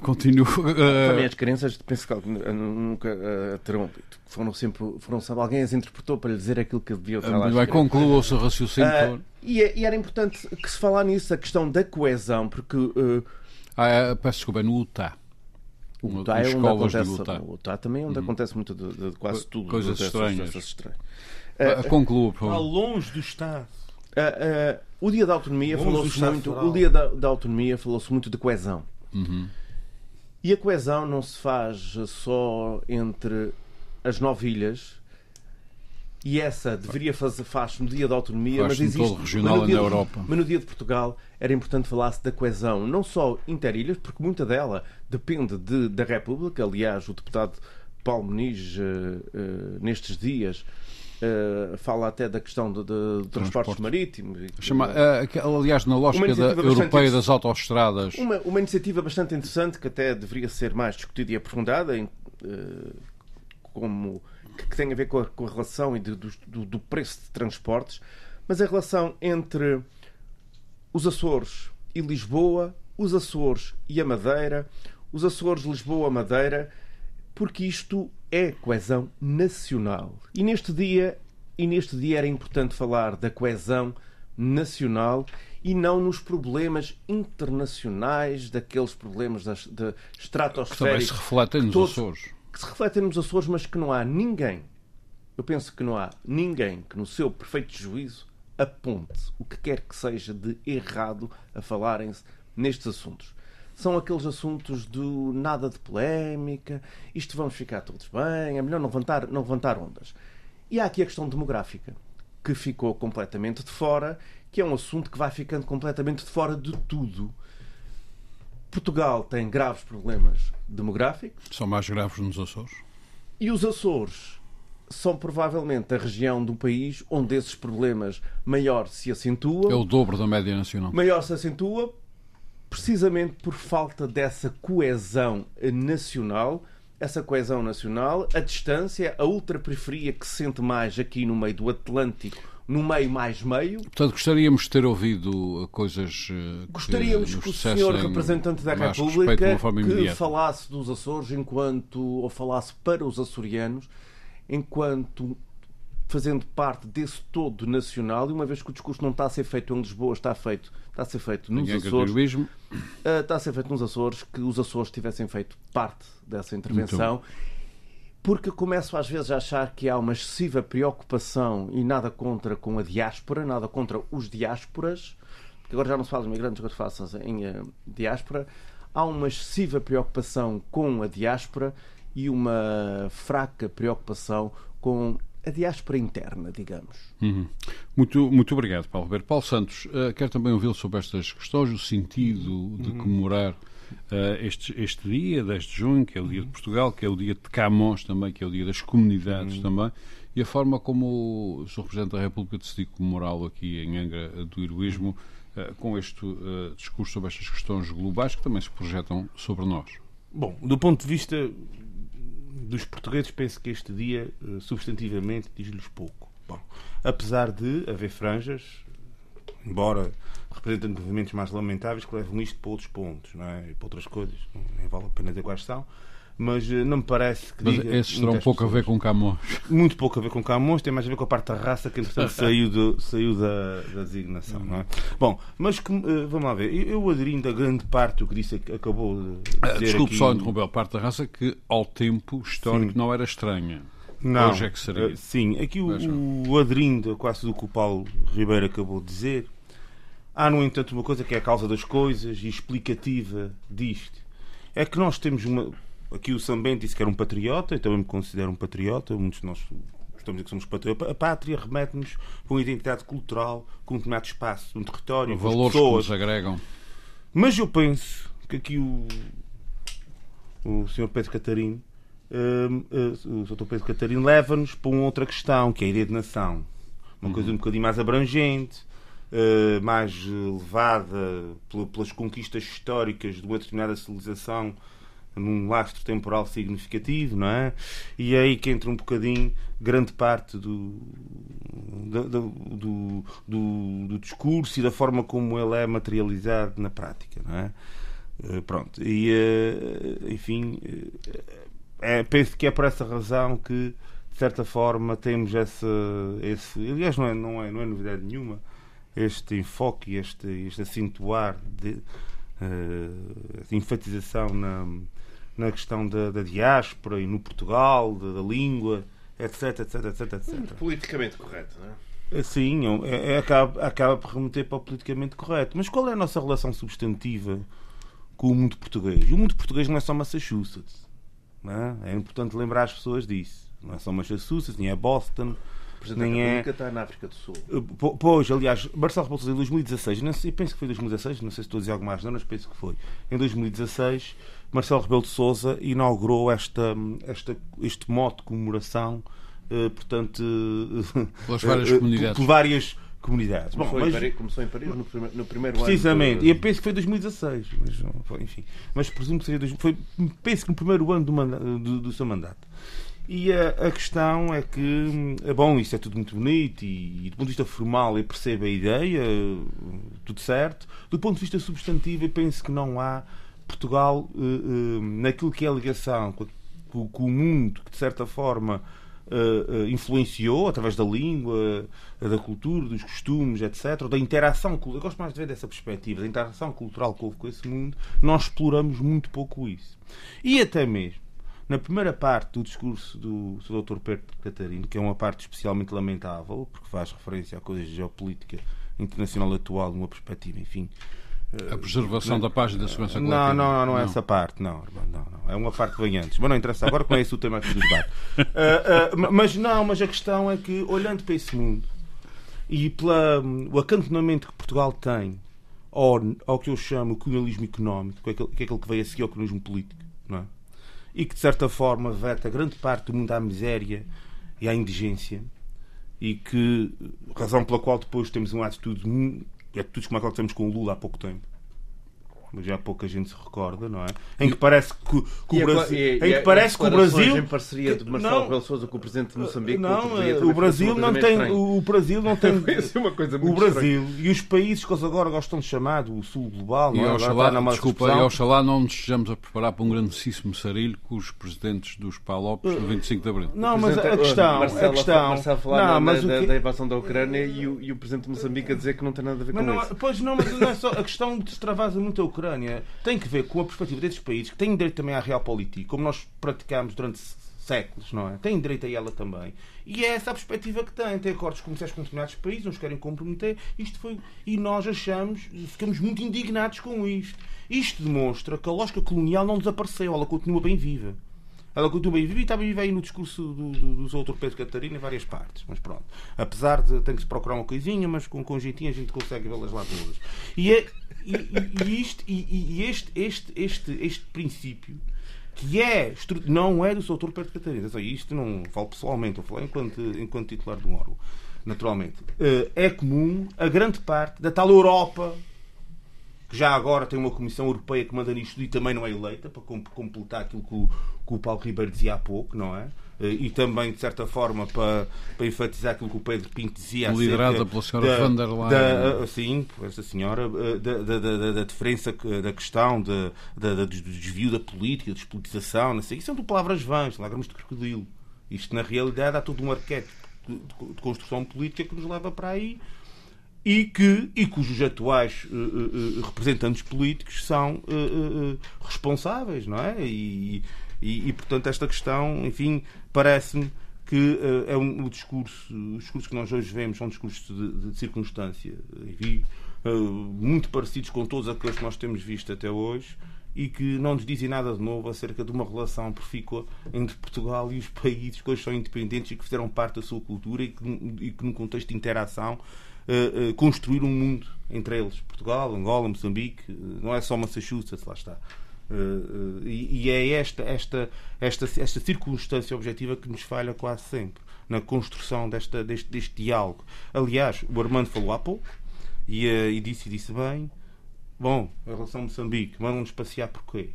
Continuo. Também as crianças, penso que nunca terão lido. Foram, alguém as interpretou para lhe dizer aquilo que devia estar lá. Conclua o seu raciocínio. E era importante que se falar nisso, a questão da coesão, porque... peço desculpa, no Utah. O Utah é onde acontece... Utah. O Utah também é onde acontece muito de quase tudo. Coisas estranhas. Conclua, por favor. Está longe do Estado. O Dia da Autonomia falou-se muito de coesão. Uhum. E a coesão não se faz só entre as 9 ilhas, e essa deveria fazer, faz no dia da autonomia, mas existe todo regional na Europa. Mas no dia de Portugal era importante falar-se da coesão, não só interilhas, porque muita dela depende da República. Aliás, o deputado Paulo Meniz, nestes dias, fala até da questão do transporte marítimo. Aliás, na lógica da europeia das autoestradas. Uma iniciativa bastante interessante, que até deveria ser mais discutida e aprofundada, que tem a ver com a relação e do preço de transportes, mas a relação entre os Açores e Lisboa, os Açores e a Madeira, os Açores, Lisboa, Madeira, porque isto é coesão nacional. E neste dia era importante falar da coesão nacional e não nos problemas internacionais, daqueles problemas da estratosfera. Que também se refletem nos Açores. Que se refletem nos Açores, mas que não há ninguém, eu penso que não há ninguém que no seu perfeito juízo aponte o que quer que seja de errado a falarem-se nestes assuntos. São aqueles assuntos do nada de polémica, isto vamos ficar todos bem, é melhor não levantar ondas. E há aqui a questão demográfica, que ficou completamente de fora, que é um assunto que vai ficando completamente de fora de tudo. Portugal tem graves problemas demográficos. São mais graves nos Açores. E os Açores são provavelmente a região do país onde esses problemas maior se acentuam. É o dobro da média nacional. Maior se acentua, precisamente por falta dessa coesão nacional, a distância, a ultraperiferia que se sente mais aqui no meio do Atlântico, no meio mais meio. Portanto, gostaríamos de ter ouvido coisas. Gostaríamos que o senhor Representante da República que falasse dos Açores ou falasse para os açorianos, enquanto fazendo parte desse todo nacional, e uma vez que o discurso não está a ser feito em Lisboa, está a ser feito nos Açores, que os Açores tivessem feito parte dessa intervenção, porque começo às vezes a achar que há uma excessiva preocupação, e nada contra com a diáspora, nada contra os diásporas, porque agora já não se fala em migrantes, agora fala-se em diáspora. Há uma excessiva preocupação com a diáspora e uma fraca preocupação com a diáspora interna, digamos. Muito, muito obrigado, Paulo Roberto. Paulo Santos, quero também ouvi-lo sobre estas questões, o sentido de comemorar este dia, 10 de junho, que é o dia de Portugal, que é o dia de Camões também, que é o dia das comunidades também, e a forma como o Sr. Presidente da República decidiu comemorá-lo aqui em Angra do Heroísmo, com este discurso sobre estas questões globais que também se projetam sobre nós. Bom, do ponto de vista dos portugueses, penso que este dia substantivamente diz-lhes pouco. Bom, apesar de haver franjas, embora representando movimentos mais lamentáveis, que levam isto para outros pontos, não é? E para outras coisas, nem vale a pena dizer quais são, mas não me parece que diga. Mas esses terão pouco a ver com Camões. Muito pouco a ver com Camões, tem mais a ver com a parte da raça que, entretanto, saiu da designação, não é? Bom, mas vamos lá ver. Eu aderindo a grande parte do que disse, acabou de dizer. Desculpe aqui, só interromper a parte da raça que, ao tempo histórico, sim, não era estranha. Não. Hoje é que seria. Sim, aqui o aderindo a quase do que o Paulo Ribeiro acabou de dizer, há, no entanto, uma coisa que é a causa das coisas e explicativa disto. É que nós temos uma... Aqui o Sam Bento disse que era um patriota, eu também me considero um patriota, muitos de nós estamos a dizer que somos patriotas. A pátria remete-nos para uma identidade cultural, com um determinado espaço, um território, com valores que nos agregam. Mas eu penso que aqui o Sr. Pedro Catarino, o Sr. Pedro Catarino leva-nos para uma outra questão, que é a ideia de nação. Uma coisa um bocadinho mais abrangente, mais levada pelas conquistas históricas de uma determinada civilização, num lastro temporal significativo, não é? E é aí que entra um bocadinho grande parte do discurso e da forma como ele é materializado na prática, não é? Pronto, e enfim, penso que é por essa razão que, de certa forma, temos esse aliás, não é novidade nenhuma, este enfoque, este acentuar de enfatização na questão da diáspora e no Portugal, da língua, etc. Politicamente correto, não é? Sim, acaba por remeter para o politicamente correto. Mas qual é a nossa relação substantiva com o mundo português. O mundo português não é só Massachusetts, não é? É importante lembrar as pessoas disso. Não é só Massachusetts, nem é Boston. O Presidente nem da República está na África do Sul. Pois, aliás, Marcelo Rebelo de Sousa, em 2016, não sei, penso que foi em 2016, não sei se estou a dizer alguma coisa, mas penso que foi. Em 2016, Marcelo Rebelo de Sousa inaugurou este mote de comemoração, portanto, pelas várias comunidades. Por várias comunidades. Começou, bom, começou em Paris no primeiro ano. Precisamente, e eu penso que foi 2016, mas não foi, enfim. Mas presumo que seria, penso que no primeiro ano do seu mandato. E a questão é que, bom, isto é tudo muito bonito e do ponto de vista formal eu percebo a ideia, tudo certo. Do ponto de vista substantivo eu penso que não há Portugal, naquilo que é a ligação com o mundo, que de certa forma influenciou, através da língua, da cultura, dos costumes, etc., ou da interação, eu gosto mais de ver dessa perspectiva, da interação cultural que houve com esse mundo, nós exploramos muito pouco isso. E até mesmo na primeira parte do discurso do Dr. Pedro Catarino, que é uma parte especialmente lamentável, porque faz referência a coisas de geopolítica internacional atual, numa perspectiva, enfim... A preservação da paz e da segurança coletiva. Não é essa parte, não. É uma parte que vem antes. Mas não interessa, agora não é esse o tema aqui do debate. Mas a questão é que, olhando para esse mundo, e pelo acantonamento que Portugal tem ao que eu chamo o colonialismo económico, que é aquele que veio a seguir ao colonialismo político, não é? E que, de certa forma, veta grande parte do mundo à miséria e à indigência, e que, razão pela qual depois temos uma atitude como aquela que temos com o Lula há pouco tempo, mas já pouca gente se recorda, não é? Em que parece que o Brasil... em parceria de Marcelo Rebelo de Sousa com o Presidente de Moçambique... O Brasil e os países que agora gostam de chamar do Sul Global... E oxalá não nos estejamos a preparar para um grandíssimo sarilho com os presidentes dos PALOPs no 25 de Abril. Não, mas a questão... Marcelo falar da invasão da Ucrânia e o Presidente de Moçambique a dizer que não tem nada a ver com isso. Pois não, mas não é só... A questão de extravasa muito a Ucrânia tem que ver com a perspectiva desses países que têm direito também à realpolítica, como nós praticámos durante séculos, não é? Têm direito a ela também. E é essa a perspectiva que têm. Tem acordos comerciais com determinados países, não os querem comprometer. E nós ficamos muito indignados com isto. Isto demonstra que a lógica colonial não desapareceu, ela continua bem viva. Ela continua bem viva e está bem viva aí no discurso do Dr. Pedro Catarino em várias partes. Mas pronto. Apesar de tem que se procurar uma coisinha, mas com jeitinho a gente consegue vê-las lá todas. Este princípio, que não é do Sr. Dr. Pedro Catarino, isto não falo pessoalmente, eu falei enquanto titular de um órgão, naturalmente, é comum a grande parte da tal Europa, que já agora tem uma Comissão Europeia que manda nisto e também não é eleita, para completar aquilo que o Paulo Ribeiro dizia há pouco, não é? E também, de certa forma, para enfatizar aquilo que o Pedro Pinto dizia... Liderada pela senhora van der Leyen. Sim, por essa senhora, da diferença da questão, do desvio da política, da despolitização, não sei, isso são tudo palavras vãs, lágrimas de crocodilo. Isto, na realidade, há todo um arquétipo de construção política que nos leva para aí e cujos atuais representantes políticos são responsáveis, não é? E, portanto, esta questão, enfim, parece-me que é um discurso... Os discursos que nós hoje vemos são discursos de circunstância, enfim, muito parecidos com todos aqueles que nós temos visto até hoje e que não nos dizem nada de novo acerca de uma relação profícua entre Portugal e os países que hoje são independentes e que fizeram parte da sua cultura e que num contexto de interação, construíram um mundo entre eles. Portugal, Angola, Moçambique, não é só Massachusetts, lá está. E é esta circunstância objetiva que nos falha quase sempre na construção deste diálogo. Aliás, o Armando falou há pouco e disse bem, bom, em relação a Moçambique, mandam-nos passear porquê?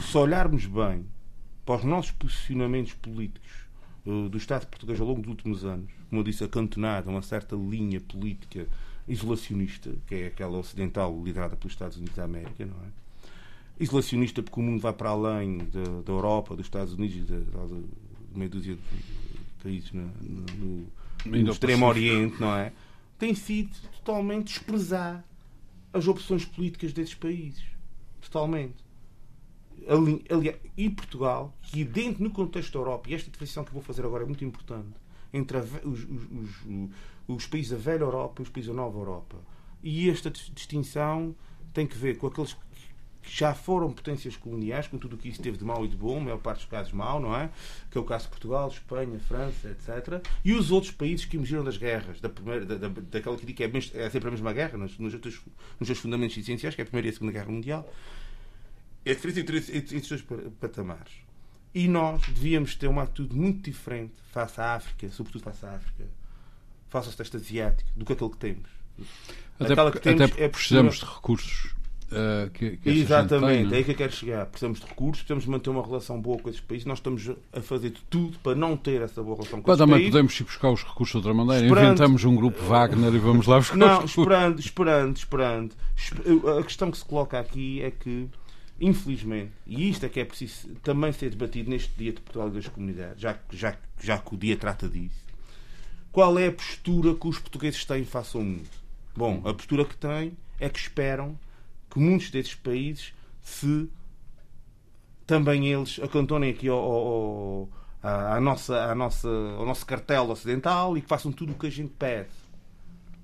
Se olharmos bem para os nossos posicionamentos políticos do Estado português ao longo dos últimos anos, como eu disse, acantonado a uma certa linha política isolacionista, que é aquela ocidental liderada pelos Estados Unidos da América, não é? Isolacionista porque o mundo vai para além da Europa, dos Estados Unidos e de meia dúzia de países no Extremo Oriente, não é? Tem sido totalmente desprezar as opções políticas desses países. Totalmente. Aliás, e Portugal, que dentro no contexto da Europa, e esta definição que vou fazer agora é muito importante, entre os países da velha Europa e os países da nova Europa. E esta distinção tem que ver com aqueles que já foram potências coloniais, com tudo o que isso teve de mau e de bom, a maior parte dos casos mau, não é? Que é o caso de Portugal, Espanha, França, etc. E os outros países que emergiram das guerras, daquela que digo que é sempre a mesma guerra, nos seus fundamentos essenciais, que é a Primeira e a Segunda Guerra Mundial. É a diferença entre os dois patamares. E nós devíamos ter uma atitude muito diferente face à África, sobretudo face à África, face ao Sudeste Asiático, do que aquele que temos. Até porque precisamos de recursos. Exatamente, é aí que eu quero chegar. Precisamos de recursos, precisamos manter uma relação boa com esses países. Nós estamos a fazer de tudo para não ter essa boa relação com esses também países. Podemos ir buscar os recursos de outra maneira. Esperando... Inventamos um grupo Wagner e vamos lá buscar os recursos. Esperando. A questão que se coloca aqui é que, infelizmente, e isto é que é preciso também ser debatido neste Dia de Portugal e das Comunidades, já que o dia trata disso, qual é a postura que os portugueses têm face ao mundo? Bom, a postura que têm é que esperam que muitos desses países se também eles acantonem aqui ao nosso cartel ocidental e que façam tudo o que a gente pede.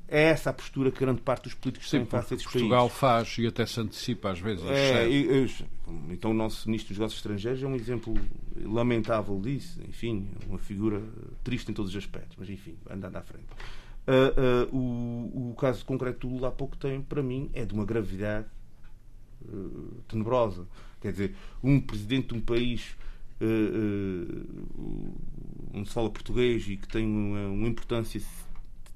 É essa a postura que grande parte dos políticos têm face a esses países. Portugal faz e até se antecipa às vezes. Então o nosso Ministro dos Negócios Estrangeiros é um exemplo lamentável disso. Enfim, uma figura triste em todos os aspectos. Mas enfim, andando à frente. O caso concreto do Lula há pouco tempo, para mim, é de uma gravidade tenebrosa. Quer dizer, um presidente de um país... onde se fala português e que tem uma importância... de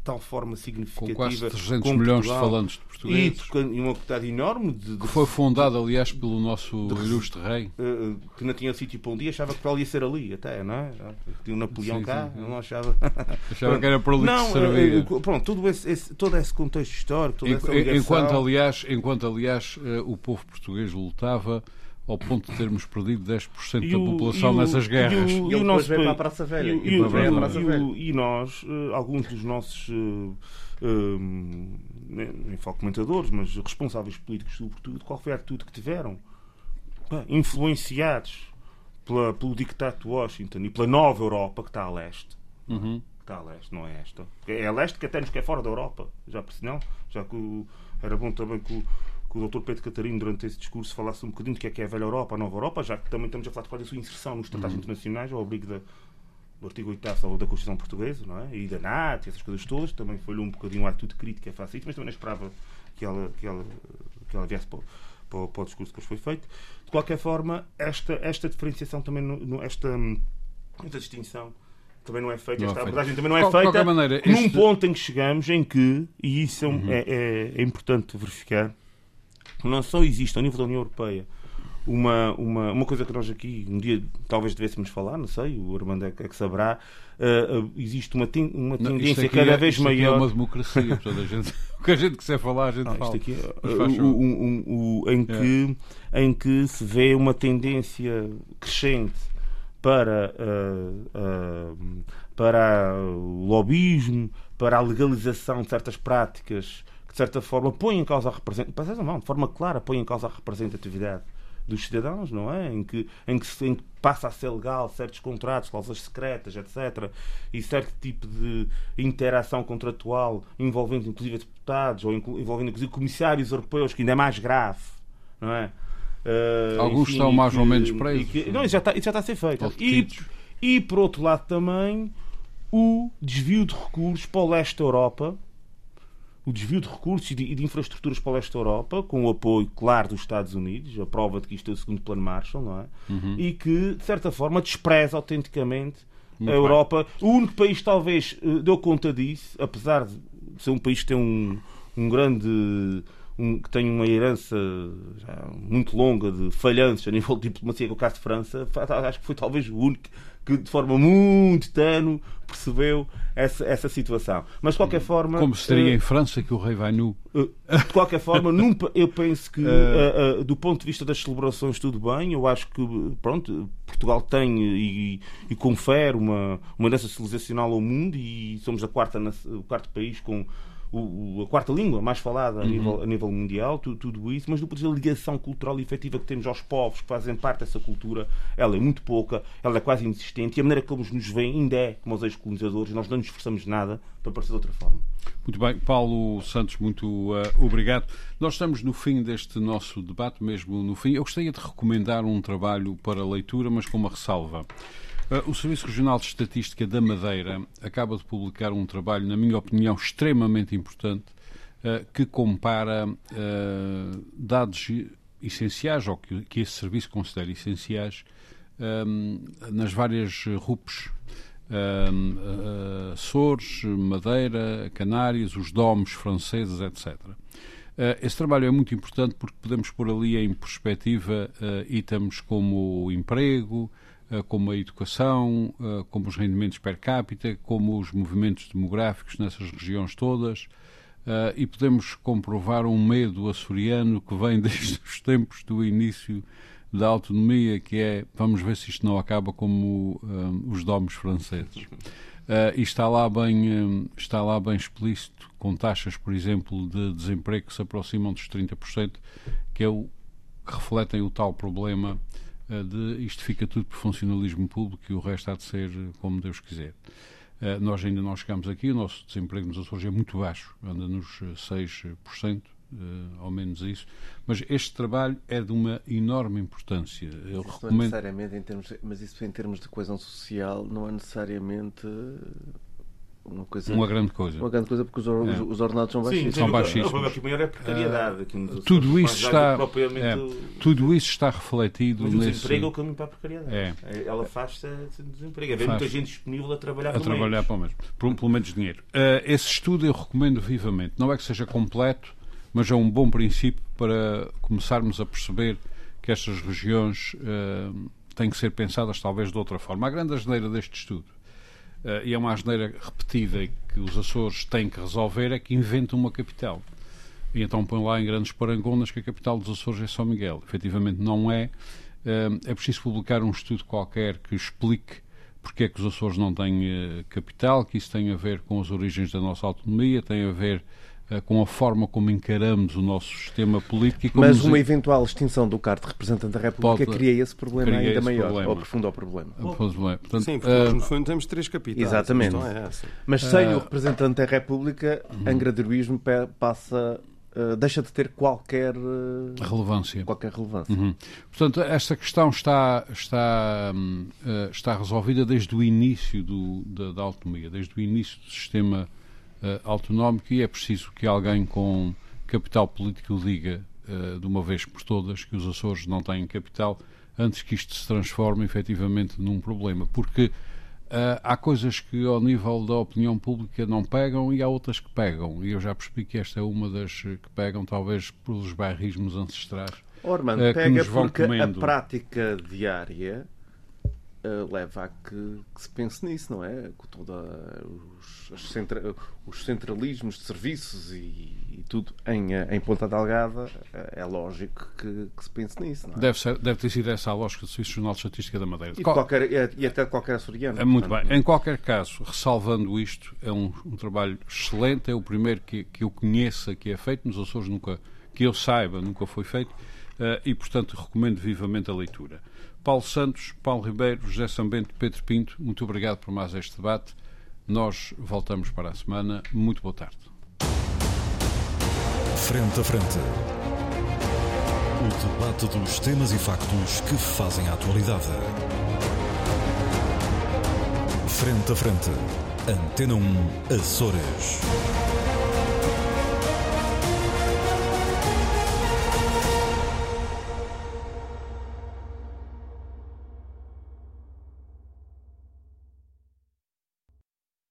tal forma significativa... Com quase 300 milhões de falantes de português. E uma quantidade enorme de... Que foi fundada, aliás, pelo nosso ilustre rei. Que não tinha sítio para um dia, achava que para ali ia ser ali, até, não é? Tinha um Napoleão cá, não achava... Achava que era para ali que servia. Pronto, todo esse contexto histórico, toda essa ligação... Enquanto, aliás, o povo português lutava... ao ponto de termos perdido 10% da população nessas guerras. E o nosso veio para a Praça Velha. E nós, alguns dos nossos, nem falo comentadores, mas responsáveis políticos, sobretudo, qual foi a atitude que tiveram? Influenciados pelo dictado de Washington e pela nova Europa que está a leste. Uhum. Está a leste, não é esta. É a leste que até nos quer fora da Europa. Já percebi, não? Já que era bom também que o Dr. Pedro Catarino, durante esse discurso, falasse um bocadinho do que é a velha Europa, a nova Europa, já que também estamos a falar de qual é a sua inserção nos tratados internacionais, ao abrigo do artigo 8º da Constituição Portuguesa, não é? E da NATO, essas coisas todas. Também foi-lhe um bocadinho a atitude crítica face a isso, mas também não esperava que ela viesse para o discurso que foi feito. De qualquer forma, esta diferenciação também, esta distinção também não é feita, esta abordagem também não é feita, maneira, num ponto em que chegamos, em que, e isso é importante verificar, não só existe, ao nível da União Europeia, uma coisa que nós aqui um dia talvez devêssemos falar, não sei, o Armando é que saberá, existe uma tendência cada vez maior... Isto aqui é uma democracia, portanto, o que a gente quiser falar, a gente fala. Isto aqui em que se vê uma tendência crescente para o lobbyismo, para a legalização de certas práticas... de certa forma, põe em causa a representatividade, de forma clara, põe em causa a representatividade dos cidadãos, não é? Em que passa a ser legal certos contratos, cláusulas secretas, etc. E certo tipo de interação contratual envolvendo, inclusive, deputados ou envolvendo, inclusive, comissários europeus, que ainda é mais grave, não é? Alguns estão mais ou menos presos. Isso já está a ser feito. E, por outro lado, também, o desvio de recursos para o leste da Europa, o desvio de recursos e de infraestruturas para o leste da Europa, com o apoio, claro, dos Estados Unidos, a prova de que isto é o segundo plano Marshall, não é? Uhum. E que, de certa forma, despreza autenticamente a Europa. O único país, talvez, deu conta disso, apesar de ser um país que tem que tem uma herança já muito longa de falhanças a nível de diplomacia, que é o caso de França, acho que foi talvez o único que de forma muito tenue percebeu essa situação. Mas de qualquer forma... Como seria em França que o rei vai nu? De qualquer forma, eu penso que do ponto de vista das celebrações tudo bem, eu acho que pronto, Portugal tem e confere uma herança civilizacional ao mundo e somos o quarto país com a quarta língua mais falada a nível mundial, tudo isso, mas depois a ligação cultural efetiva que temos aos povos que fazem parte dessa cultura, ela é muito pouca, ela é quase inexistente, e a maneira como eles nos veem ainda é como os ex-colonizadores, nós não nos esforçamos nada para parecer de outra forma. Muito bem, Paulo Santos, muito obrigado. Nós estamos no fim deste nosso debate, mesmo no fim. Eu gostaria de recomendar um trabalho para leitura, mas com uma ressalva. O Serviço Regional de Estatística da Madeira acaba de publicar um trabalho, na minha opinião, extremamente importante, que compara dados essenciais, ou que esse serviço considera essenciais, nas várias RUPs. Açores, Madeira, Canárias, os domes franceses, etc. Esse trabalho é muito importante porque podemos pôr ali em perspectiva itens como o emprego, como a educação, como os rendimentos per capita, como os movimentos demográficos nessas regiões todas, e podemos comprovar um medo açoriano que vem desde os tempos do início da autonomia, que é, vamos ver se isto não acaba como os domes franceses. E está lá bem explícito, com taxas, por exemplo, de desemprego que se aproximam dos 30%, que é o que refletem o tal problema de isto fica tudo por funcionalismo público e o resto há de ser como Deus quiser. Nós ainda não chegamos aqui, o nosso desemprego nos Açores é muito baixo, anda nos 6%. Ao menos isso, mas este trabalho é de uma enorme importância. Eu recomendo... necessariamente em termos de, mas isso em termos de coesão social não é necessariamente uma grande coisa. Uma grande coisa porque os ordenados são baixíssimos. Sim, baixíssimos. O problema aqui maior é a precariedade. Tudo isso está refletido nesse... Mas o desemprego é o caminho para a precariedade. Ela faz-se de desemprego. Havia muita gente disponível a trabalhar para o mesmo. Pelo menos dinheiro. Esse estudo eu recomendo vivamente. Não é que seja completo, mas é um bom princípio para começarmos a perceber que estas regiões têm que ser pensadas talvez de outra forma. A grande asneira deste estudo, e é uma asneira repetida e que os Açores têm que resolver, é que inventam uma capital. E então põem lá em grandes parangonas que a capital dos Açores é São Miguel. Efetivamente não é. É preciso publicar um estudo qualquer que explique porque é que os Açores não têm capital, que isso tem a ver com as origens da nossa autonomia, tem a ver com a forma como encaramos o nosso sistema político. Mas uma eventual extinção do cargo de Representante da República cria esse problema ainda maior, ou aprofunda o problema. Portanto, sim, porque nós no fundo temos três capitais. Exatamente. Mas sem o Representante da República, Angra do Heroísmo passa... deixa de ter qualquer relevância. Portanto, esta questão está resolvida desde o início da autonomia, desde o início do sistema autonómico, e é preciso que alguém com capital político diga de uma vez por todas que os Açores não têm capital antes que isto se transforme efetivamente num problema, porque há coisas que ao nível da opinião pública não pegam e há outras que pegam, e eu já percebi que esta é uma das que pegam, talvez pelos bairrismos ancestrais. Ormando, pega porque comendo. A prática diária leva a que se pense nisso, não é? Com os centralismos de serviços e tudo em Ponta Delgada, é lógico que se pense nisso, não é? Deve ter sido essa a lógica do Serviço Regional de Estatística da Madeira. E até de qualquer açoriano. É muito bem. Em qualquer caso, ressalvando isto, é um trabalho excelente, é o primeiro que eu conheça que é feito nos Açores, que eu saiba, nunca foi feito, e, portanto, recomendo vivamente a leitura. Paulo Santos, Paulo Ribeiro, José Sambento, Pedro Pinto, muito obrigado por mais este debate. Nós voltamos para a semana. Muito boa tarde. Frente a Frente. O debate dos temas e factos que fazem a atualidade. Frente a Frente. Antena 1 Açores.